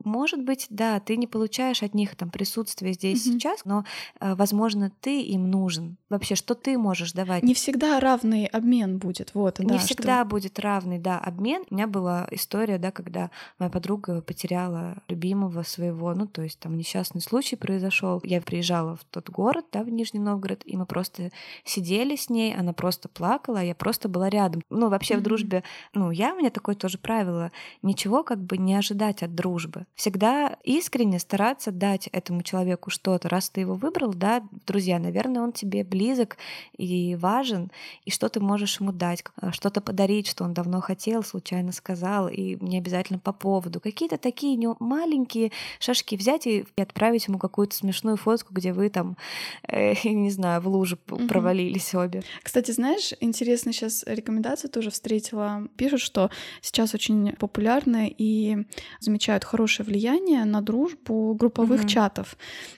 Может быть, да, ты не получаешь от них там присутствие здесь mm-hmm. сейчас, но, возможно, ты им нужен. Вообще, что ты можешь давать? Не всегда равный обмен будет, вот. Не да, всегда что... будет равный, да, обмен. У меня была история, да, когда моя подруга потеряла любимого своего, ну, то есть там несчастный случай произошел. Я приезжала в тот город, да, в Нижний Новгород, и мы просто сидели с ней, она просто просто плакала, а я просто была рядом. Ну, вообще mm-hmm. в дружбе, ну, я, у меня такое тоже правило, ничего как бы не ожидать от дружбы. Всегда искренне стараться дать этому человеку что-то. Раз ты его выбрал, да, друзья, наверное, он тебе близок и важен, и что ты можешь ему дать, что-то подарить, что он давно хотел, случайно сказал, и не обязательно по поводу. Какие-то такие маленькие шажки взять и отправить ему какую-то смешную фотку, где вы там, э, не знаю, в лужу mm-hmm. провалились обе. Кстати, знаешь, Знаешь, интересно, сейчас рекомендации тоже встретила. Пишут, что сейчас очень популярны и замечают хорошее влияние на дружбу групповых mm-hmm. чатов.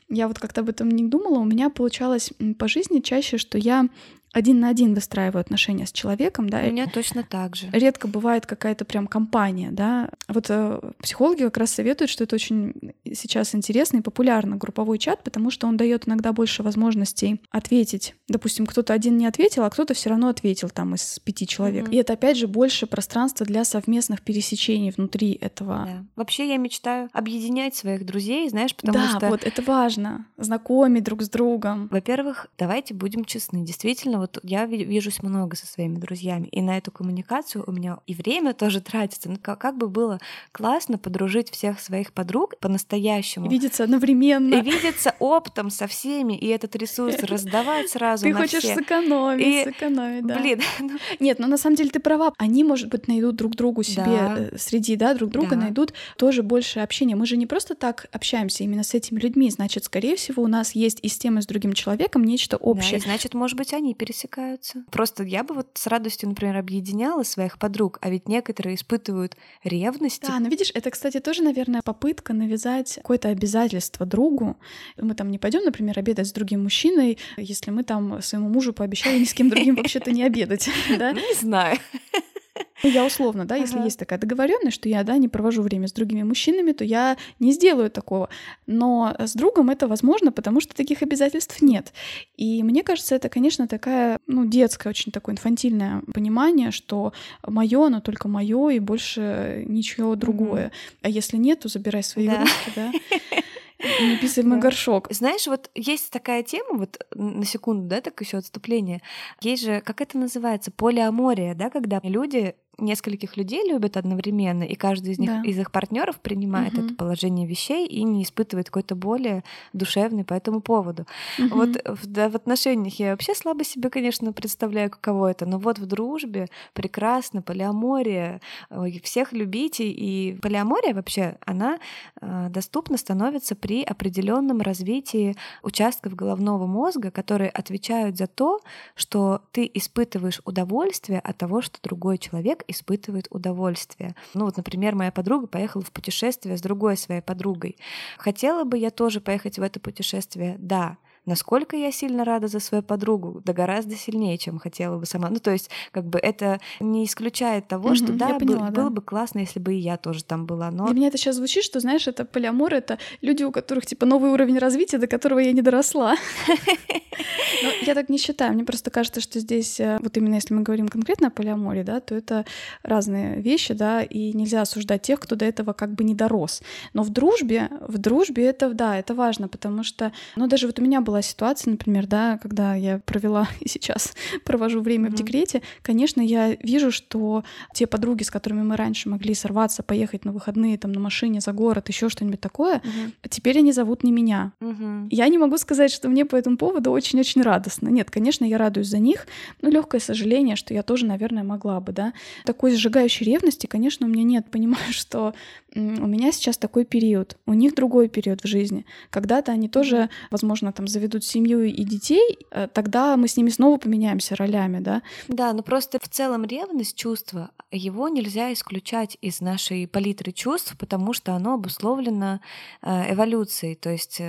Я вот как-то об этом не думала. У меня получалось по жизни чаще, что я один на один выстраиваю отношения с человеком, да. У меня точно так же. Редко бывает какая-то прям компания, да. Вот э, психологи как раз советуют, что это очень сейчас интересно и популярно, групповой чат, потому что он дает иногда больше возможностей ответить. Допустим, кто-то один не ответил, а кто-то все равно ответил там из пяти человек. Mm-hmm. И это опять же больше пространства для совместных пересечений внутри этого. Да. Вообще я мечтаю объединять своих друзей, знаешь, потому да, что... Да, вот это важно. Знакомить друг с другом. Во-первых, давайте будем честны. Действительно, вот Вот я вижусь много со своими друзьями, и на эту коммуникацию у меня и время тоже тратится. Ну, как бы было классно подружить всех своих подруг по-настоящему, по-настоящему. И видеться одновременно. И видеться оптом со всеми, и этот ресурс раздавать сразу ты на всех. Ты хочешь сэкономить, и... сэкономить, да. Блин. Нет, ну на самом деле ты права. Они, может быть, найдут друг другу себе, да. среди да, друг друга да. найдут тоже больше общения. Мы же не просто так общаемся именно с этими людьми. Значит, скорее всего, у нас есть и с тем, и с другим человеком нечто общее. Да, значит, может быть, они пересекаются. Просто я бы вот с радостью, например, объединяла своих подруг, а ведь некоторые испытывают ревность. Да, ну видишь, это, кстати, тоже, наверное, попытка навязать какое-то обязательство другу. Мы там не пойдем, например, обедать с другим мужчиной, если мы там своему мужу пообещали ни с кем другим вообще-то не обедать. Не знаю. Я условно, да, ага. если есть такая договоренность, что я, да, не провожу время с другими мужчинами, то я не сделаю такого. Но с другом это возможно, потому что таких обязательств нет. И мне кажется, это, конечно, такая, ну, детское, очень такое инфантильное понимание, что мое, оно только мое и больше ничего другое. Mm-hmm. А если нет, то забирай свои да. игрушки, да. Не писай в мой горшок. Знаешь, вот есть такая тема, вот на секунду, да, так еще отступление. Есть же, как это называется, полиамория, да, когда люди, нескольких людей любят одновременно, и каждый из них, да. из их партнеров принимает угу. это положение вещей и не испытывает какой-то боли душевной по этому поводу. Угу. Вот в, да, в отношениях я вообще слабо себе, конечно, представляю, каково это, но вот в дружбе прекрасно, полиамория, всех любите, и полиамория вообще, она доступна становится при определенном развитии участков головного мозга, которые отвечают за то, что ты испытываешь удовольствие от того, что другой человек испытывает удовольствие. Ну вот, например, моя подруга поехала в путешествие с другой своей подругой. Хотела бы я тоже поехать в это путешествие? Да. Насколько я сильно рада за свою подругу, да гораздо сильнее, чем хотела бы сама. Ну, то есть, как бы это не исключает того, угу, что да, поняла, был, да, было бы классно, если бы и я тоже там была. Но... Для меня это сейчас звучит, что, знаешь, это полиамор, это люди, у которых, типа, новый уровень развития, до которого я не доросла. Но я так не считаю. Мне просто кажется, что здесь, вот именно если мы говорим конкретно о полиаморе, да, то это разные вещи, да, и нельзя осуждать тех, кто до этого как бы не дорос. Но в дружбе, в дружбе это, да, это важно, потому что, ну, даже вот у меня была ситуация, например, да, когда я провела и сейчас провожу время mm-hmm. в декрете, конечно, я вижу, что те подруги, с которыми мы раньше могли сорваться, поехать на выходные, там, на машине за город, еще что-нибудь такое, mm-hmm. теперь они зовут не меня. Mm-hmm. Я не могу сказать, что мне по этому поводу очень-очень радостно. Нет, конечно, я радуюсь за них, но легкое сожаление, что я тоже, наверное, могла бы, да. Такой сжигающей ревности, конечно, у меня нет. Понимаю, что у меня сейчас такой период, у них другой период в жизни. Когда-то они тоже, возможно, там, заведут ведут семью и детей, тогда мы с ними снова поменяемся ролями, да? Да, но просто в целом ревность чувства, его нельзя исключать из нашей палитры чувств, потому что оно обусловлено эволюцией, то есть...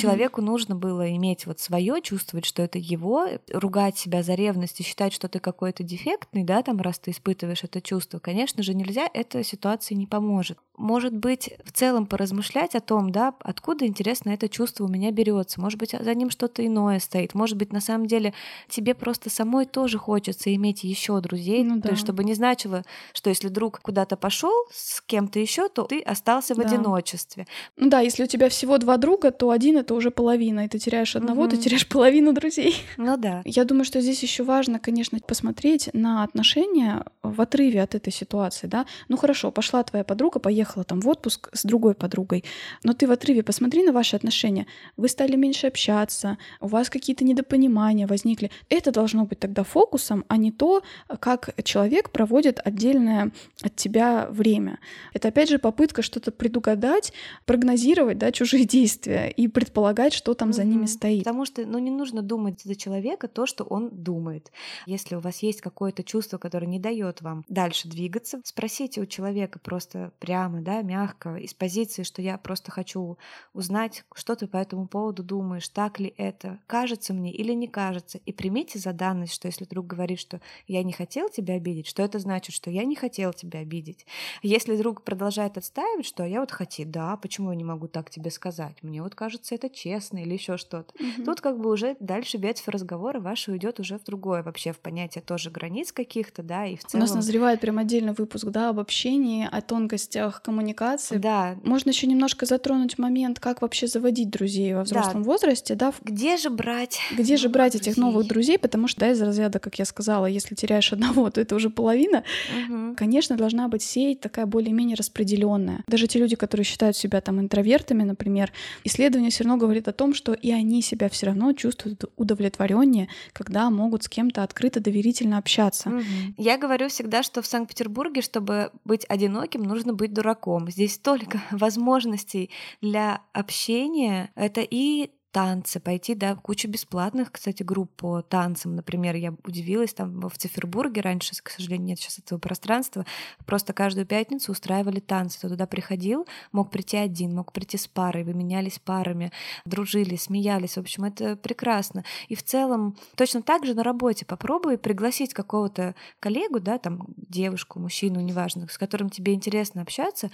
Человеку нужно было иметь вот свое, чувствовать, что это его, ругать себя за ревность и считать, что ты какой-то дефектный, да, там, раз ты испытываешь это чувство, конечно же, нельзя, эта ситуация не поможет. Может быть, в целом поразмышлять о том, да, откуда, интересно, это чувство у меня берется. Может быть, за ним что-то иное стоит. Может быть, на самом деле, тебе просто самой тоже хочется иметь еще друзей, ну, да. чтобы не значило, что если друг куда-то пошел с кем-то еще, то ты остался в да. одиночестве. Ну да, если у тебя всего два друга, то один это уже половина, и ты теряешь одного, mm-hmm. ты теряешь половину друзей. Ну да. Я думаю, что здесь еще важно, конечно, посмотреть на отношения в отрыве от этой ситуации, да. Ну хорошо, пошла твоя подруга, поехала там в отпуск с другой подругой, но ты в отрыве посмотри на ваши отношения. Вы стали меньше общаться, у вас какие-то недопонимания возникли. Это должно быть тогда фокусом, а не то, как человек проводит отдельное от тебя время. Это опять же попытка что-то предугадать, прогнозировать, да, чужие действия и предполагать, что там mm-hmm. за ними стоит. Потому что, ну, не нужно думать за человека то, что он думает. Если у вас есть какое-то чувство, которое не дает вам дальше двигаться, спросите у человека просто прямо, да, мягко, из позиции, что я просто хочу узнать, что ты по этому поводу думаешь, так ли это, кажется мне или не кажется. И примите за данность, что если друг говорит, что я не хотел тебя обидеть, что это значит, что я не хотел тебя обидеть. Если друг продолжает отстаивать, что я вот хочу, да, почему я не могу так тебе сказать? Мне вот кажется, это честно или еще что-то. Mm-hmm. Тут как бы уже дальше ветвь разговора ваша уйдет уже в другое вообще, в понятие тоже границ каких-то, да, и в целом... У нас назревает прям отдельный выпуск, да, об общении, о тонкостях коммуникации. Да. Можно еще немножко затронуть момент, как вообще заводить друзей во взрослом да. возрасте, да? Где же брать? Где же брать друзей? Этих новых друзей, потому что да, из разряда, как я сказала, если теряешь одного, то это уже половина. Угу. Конечно, должна быть сеть такая более-менее распределенная. Даже те люди, которые считают себя там интровертами, например, исследования все равно говорят о том, что и они себя все равно чувствуют удовлетвореннее, когда могут с кем-то открыто, доверительно общаться. Угу. Я говорю всегда, что в Санкт-Петербурге, чтобы быть одиноким, нужно быть дураком. Здесь столько возможностей для общения. Это и танцы, пойти, да, кучу бесплатных, кстати, групп по танцам, например, я удивилась, там в Цифербурге раньше, к сожалению, нет сейчас этого пространства, просто каждую пятницу устраивали танцы, ты туда приходил, мог прийти один, мог прийти с парой, вы менялись парами, дружили, смеялись, в общем, это прекрасно. И в целом точно так же на работе попробуй пригласить какого-то коллегу, да, там, девушку, мужчину, неважно, с которым тебе интересно общаться,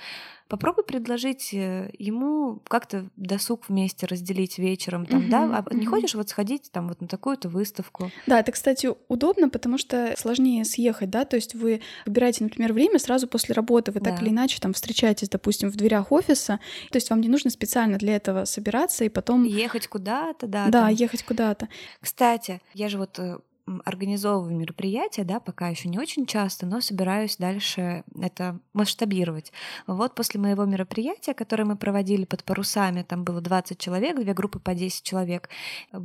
попробуй предложить ему как-то досуг вместе разделить вечер, там, uh-huh, да, а не uh-huh. хочешь вот сходить там вот на такую-то выставку. Да, это, кстати, удобно, потому что сложнее съехать, да, то есть вы выбираете, например, время сразу после работы, вы да. так или иначе там встречаетесь, допустим, в дверях офиса, то есть вам не нужно специально для этого собираться и потом... Ехать куда-то, да. Да, там. ехать куда-то. Кстати, я же вот... организовываю мероприятия, да, пока еще не очень часто, но собираюсь дальше это масштабировать. Вот после моего мероприятия, которое мы проводили под парусами, там было двадцать человек, две группы по десять человек.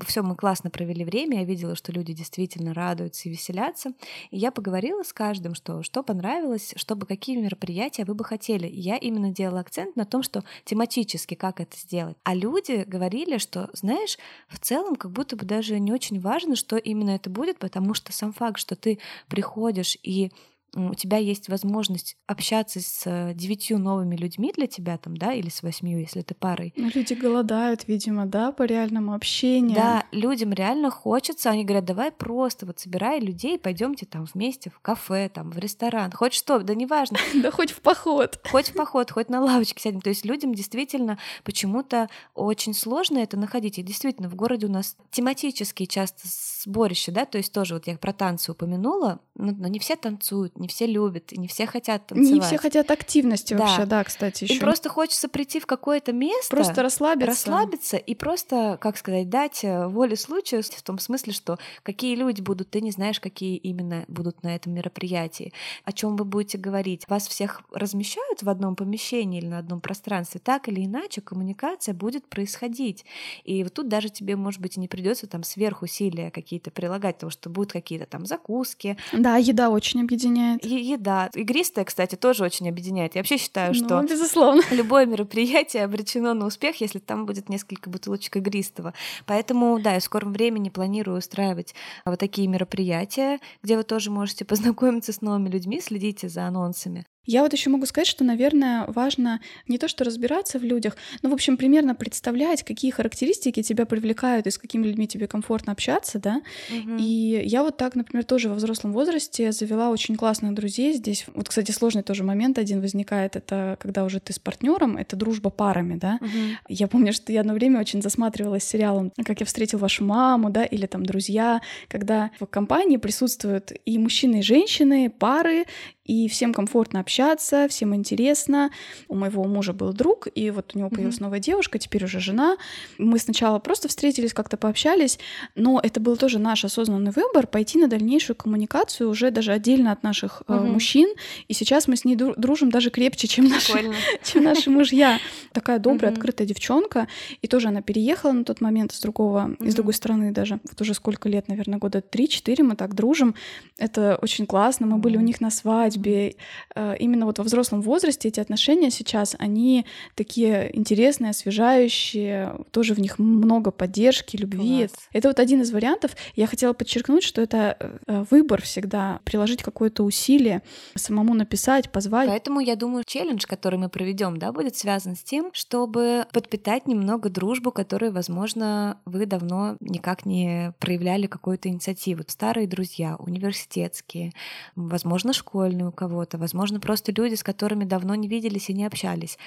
Все, мы классно провели время, я видела, что люди действительно радуются и веселятся. И я поговорила с каждым, что, что понравилось, чтобы какие мероприятия вы бы хотели. И я именно делала акцент на том, что тематически как это сделать. А люди говорили, что, знаешь, в целом как будто бы даже не очень важно, что именно это будет, потому что сам факт, что ты приходишь и у тебя есть возможность общаться с девятью новыми людьми для тебя там, да, или с восьмью, если ты парой. Но люди голодают, видимо, да, по реальному общению. Да, людям реально хочется, они говорят, давай просто вот собирай людей, пойдемте там вместе в кафе, там, в ресторан, хоть что, да неважно. Да хоть в поход. Хоть в поход, хоть на лавочке сядем. То есть людям действительно почему-то очень сложно это находить. И действительно, в городе у нас тематические часто сборища, да, то есть тоже вот я про танцы упомянула, но не все танцуют, не все любят, не все хотят танцевать. Не все хотят активности да. вообще, да, кстати, еще. И просто хочется прийти в какое-то место, просто расслабиться. расслабиться и просто, как сказать, дать волю случаю в том смысле, что какие люди будут, ты не знаешь, какие именно будут на этом мероприятии, о чем вы будете говорить. Вас всех размещают в одном помещении или на одном пространстве, так или иначе коммуникация будет происходить. И вот тут даже тебе, может быть, и не придется там сверхусилия какие-то прилагать, потому что будут какие-то там закуски. Да, еда очень объединяет. Е- еда. Игристая, кстати, тоже очень объединяет. Я вообще считаю, ну, что безусловно. Любое мероприятие обречено на успех, если там будет несколько бутылочек игристого. Поэтому, да, я в скором времени планирую устраивать вот такие мероприятия, где вы тоже можете познакомиться с новыми людьми, следите за анонсами. Я вот еще могу сказать, что, наверное, важно не то, что разбираться в людях, но, в общем, примерно представлять, какие характеристики тебя привлекают и с какими людьми тебе комфортно общаться, да. Угу. И я вот так, например, тоже во взрослом возрасте завела очень классных друзей. Здесь, вот, кстати, сложный тоже момент один возникает, это когда уже ты с партнером, это дружба парами, да. Угу. Я помню, что я одно время очень засматривалась сериалом «Как я встретил вашу маму», да, или там «Друзья», когда в компании присутствуют и мужчины, и женщины, пары, и всем комфортно общаться, всем интересно. У моего мужа был друг, и вот у него появилась mm-hmm. новая девушка, теперь уже жена. Мы сначала просто встретились, как-то пообщались, но это был тоже наш осознанный выбор пойти на дальнейшую коммуникацию уже даже отдельно от наших mm-hmm. э, мужчин. И сейчас мы с ней дружим даже крепче, чем наши, чем наши мужья. Такая добрая, mm-hmm. открытая девчонка. И тоже она переехала на тот момент с другого, mm-hmm. из другой страны даже. Вот уже сколько лет, наверное, года три-четыре мы так дружим. Это очень классно. Мы mm-hmm. были у них на свадьбе. Именно вот во взрослом возрасте эти отношения сейчас, они такие интересные, освежающие, тоже в них много поддержки, любви. Класс. Это вот один из вариантов. Я хотела подчеркнуть, что это выбор всегда, приложить какое-то усилие, самому написать, позвать. Поэтому, я думаю, челлендж, который мы проведем, да, будет связан с тем, чтобы подпитать немного дружбу, которую, возможно, вы давно никак не проявляли какую-то инициативу. Старые друзья, университетские, возможно, школьные, у кого-то, возможно, просто люди, с которыми давно не виделись и не общались.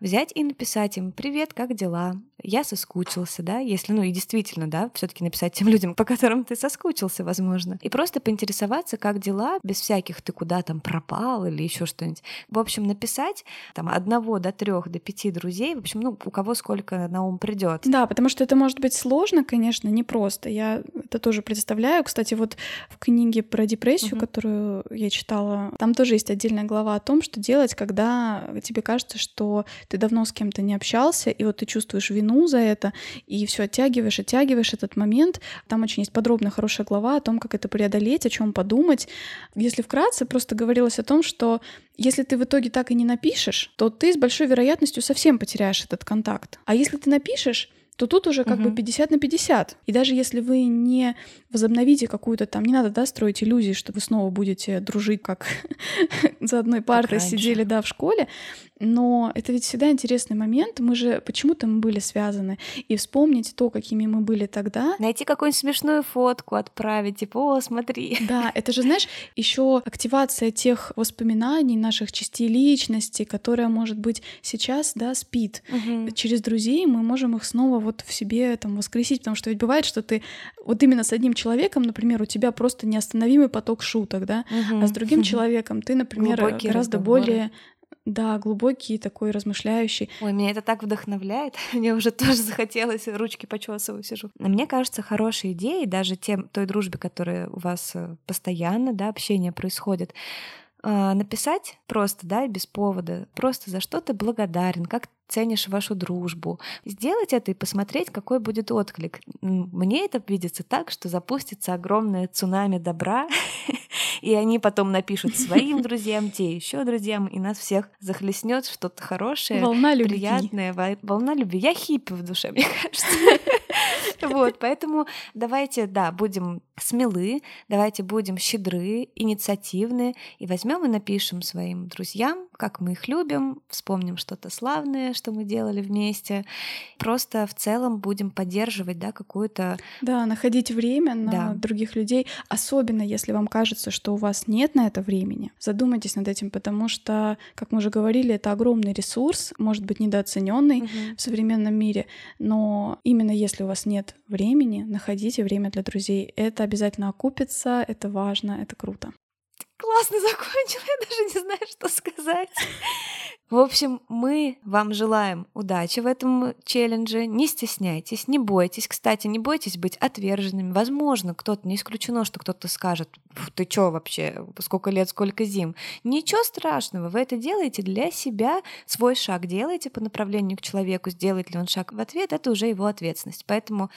Взять и написать им: «Привет, как дела? Я соскучился», да, если, ну и действительно, да, все-таки написать тем людям, по которым ты соскучился, возможно. И просто поинтересоваться, как дела, без всяких «ты куда там пропал» или еще что-нибудь. В общем, написать там одного до трех, до пяти друзей, в общем, ну, у кого сколько на ум придет. Да, потому что это может быть сложно, конечно, непросто. Я это тоже представляю. Кстати, вот в книге про депрессию, угу. которую я читала, там тоже есть отдельная глава о том, что делать, когда тебе кажется, что ты давно с кем-то не общался, и вот ты чувствуешь вину за это, и все оттягиваешь, оттягиваешь этот момент. Там очень есть подробная, хорошая глава о том, как это преодолеть, о чем подумать. Если вкратце, просто говорилось о том, что если ты в итоге так и не напишешь, то ты с большой вероятностью совсем потеряешь этот контакт. А если ты напишешь, то тут уже как угу. бы пятьдесят на пятьдесят. И даже если вы не возобновите какую-то там... Не надо, да, строить иллюзии, что вы снова будете дружить, как за одной партой сидели, да, в школе. Но это ведь всегда интересный момент. Мы же почему-то мы были связаны. И вспомнить то, какими мы были тогда. Найти какую-нибудь смешную фотку, отправить, типа: «О, смотри». Да, это же, знаешь, еще активация тех воспоминаний, наших частей личности, которая, может быть, сейчас, да, спит. Угу. Через друзей мы можем их снова вот вот в себе там воскресить, потому что ведь бывает, что ты вот именно с одним человеком, например, у тебя просто неостановимый поток шуток, да, угу. а с другим угу. человеком ты, например, глубокие гораздо разговоры. более... Да, глубокий, такой размышляющий. Ой, меня это так вдохновляет. Мне уже тоже захотелось, ручки почесываю, сижу. Мне кажется, хорошей идеей даже тем, той дружбе, которая у вас постоянно, да, общение происходит, написать просто, да, без повода, просто за что ты благодарен, как ты ценишь вашу дружбу. Сделать это и посмотреть, какой будет отклик. Мне это видится так, что запустится огромное цунами добра, и они потом напишут своим друзьям, те еще друзьям, и нас всех захлестнет что-то хорошее, приятное, волна любви. Я хиппи в душе, мне кажется. Вот, поэтому давайте, да, будем смелы, давайте будем щедры, инициативны, и возьмем и напишем своим друзьям, как мы их любим, вспомним что-то славное, что мы делали вместе, просто в целом будем поддерживать, да, какую-то... Да, находить время на да. других людей, особенно если вам кажется, что у вас нет на это времени. Задумайтесь над этим, потому что, как мы уже говорили, это огромный ресурс, может быть, недооцененный угу. в современном мире, но именно если у вас нет времени, находите время для друзей. Это обязательно окупится, это важно, это круто. Классно закончила, я даже не знаю, что сказать. В общем, мы вам желаем удачи в этом челлендже. Не стесняйтесь, не бойтесь. Кстати, не бойтесь быть отверженными. Возможно, кто-то, не исключено, что кто-то скажет: «Ты чё вообще? Сколько лет, сколько зим?» Ничего страшного. Вы это делаете для себя. Свой шаг делаете по направлению к человеку. Сделает ли он шаг в ответ, это уже его ответственность. Поэтому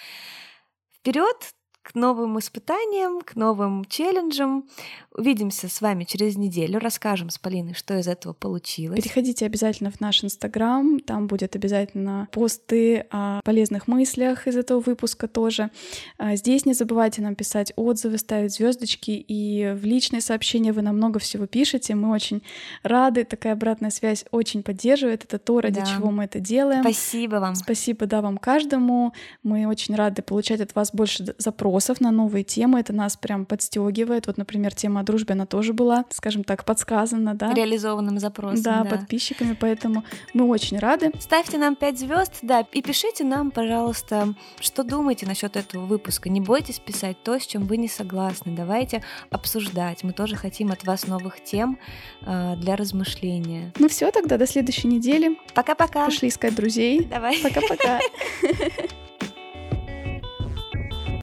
вперед! К новым испытаниям, к новым челленджам. Увидимся с вами через неделю, расскажем с Полиной, что из этого получилось. Переходите обязательно в наш Инстаграм, там будет обязательно посты о полезных мыслях из этого выпуска тоже. Здесь не забывайте нам писать отзывы, ставить звездочки, и в личные сообщения вы нам много всего пишете, мы очень рады, такая обратная связь очень поддерживает, это то, ради да. чего мы это делаем. Спасибо вам. Спасибо, да, вам каждому, мы очень рады получать от вас больше запросов на новые темы, это нас прям подстегивает. Вот, например, тема о дружбе, она тоже была, скажем так, подсказана, да? Реализованным запросом, да, да. подписчиками, поэтому мы очень рады. Ставьте нам пять звезд, да, и пишите нам, пожалуйста, что думаете насчет этого выпуска. Не бойтесь писать то, с чем вы не согласны. Давайте обсуждать. Мы тоже хотим от вас новых тем э, для размышления. Ну все, тогда до следующей недели. Пока-пока. Пошли искать друзей. Давай. Пока-пока.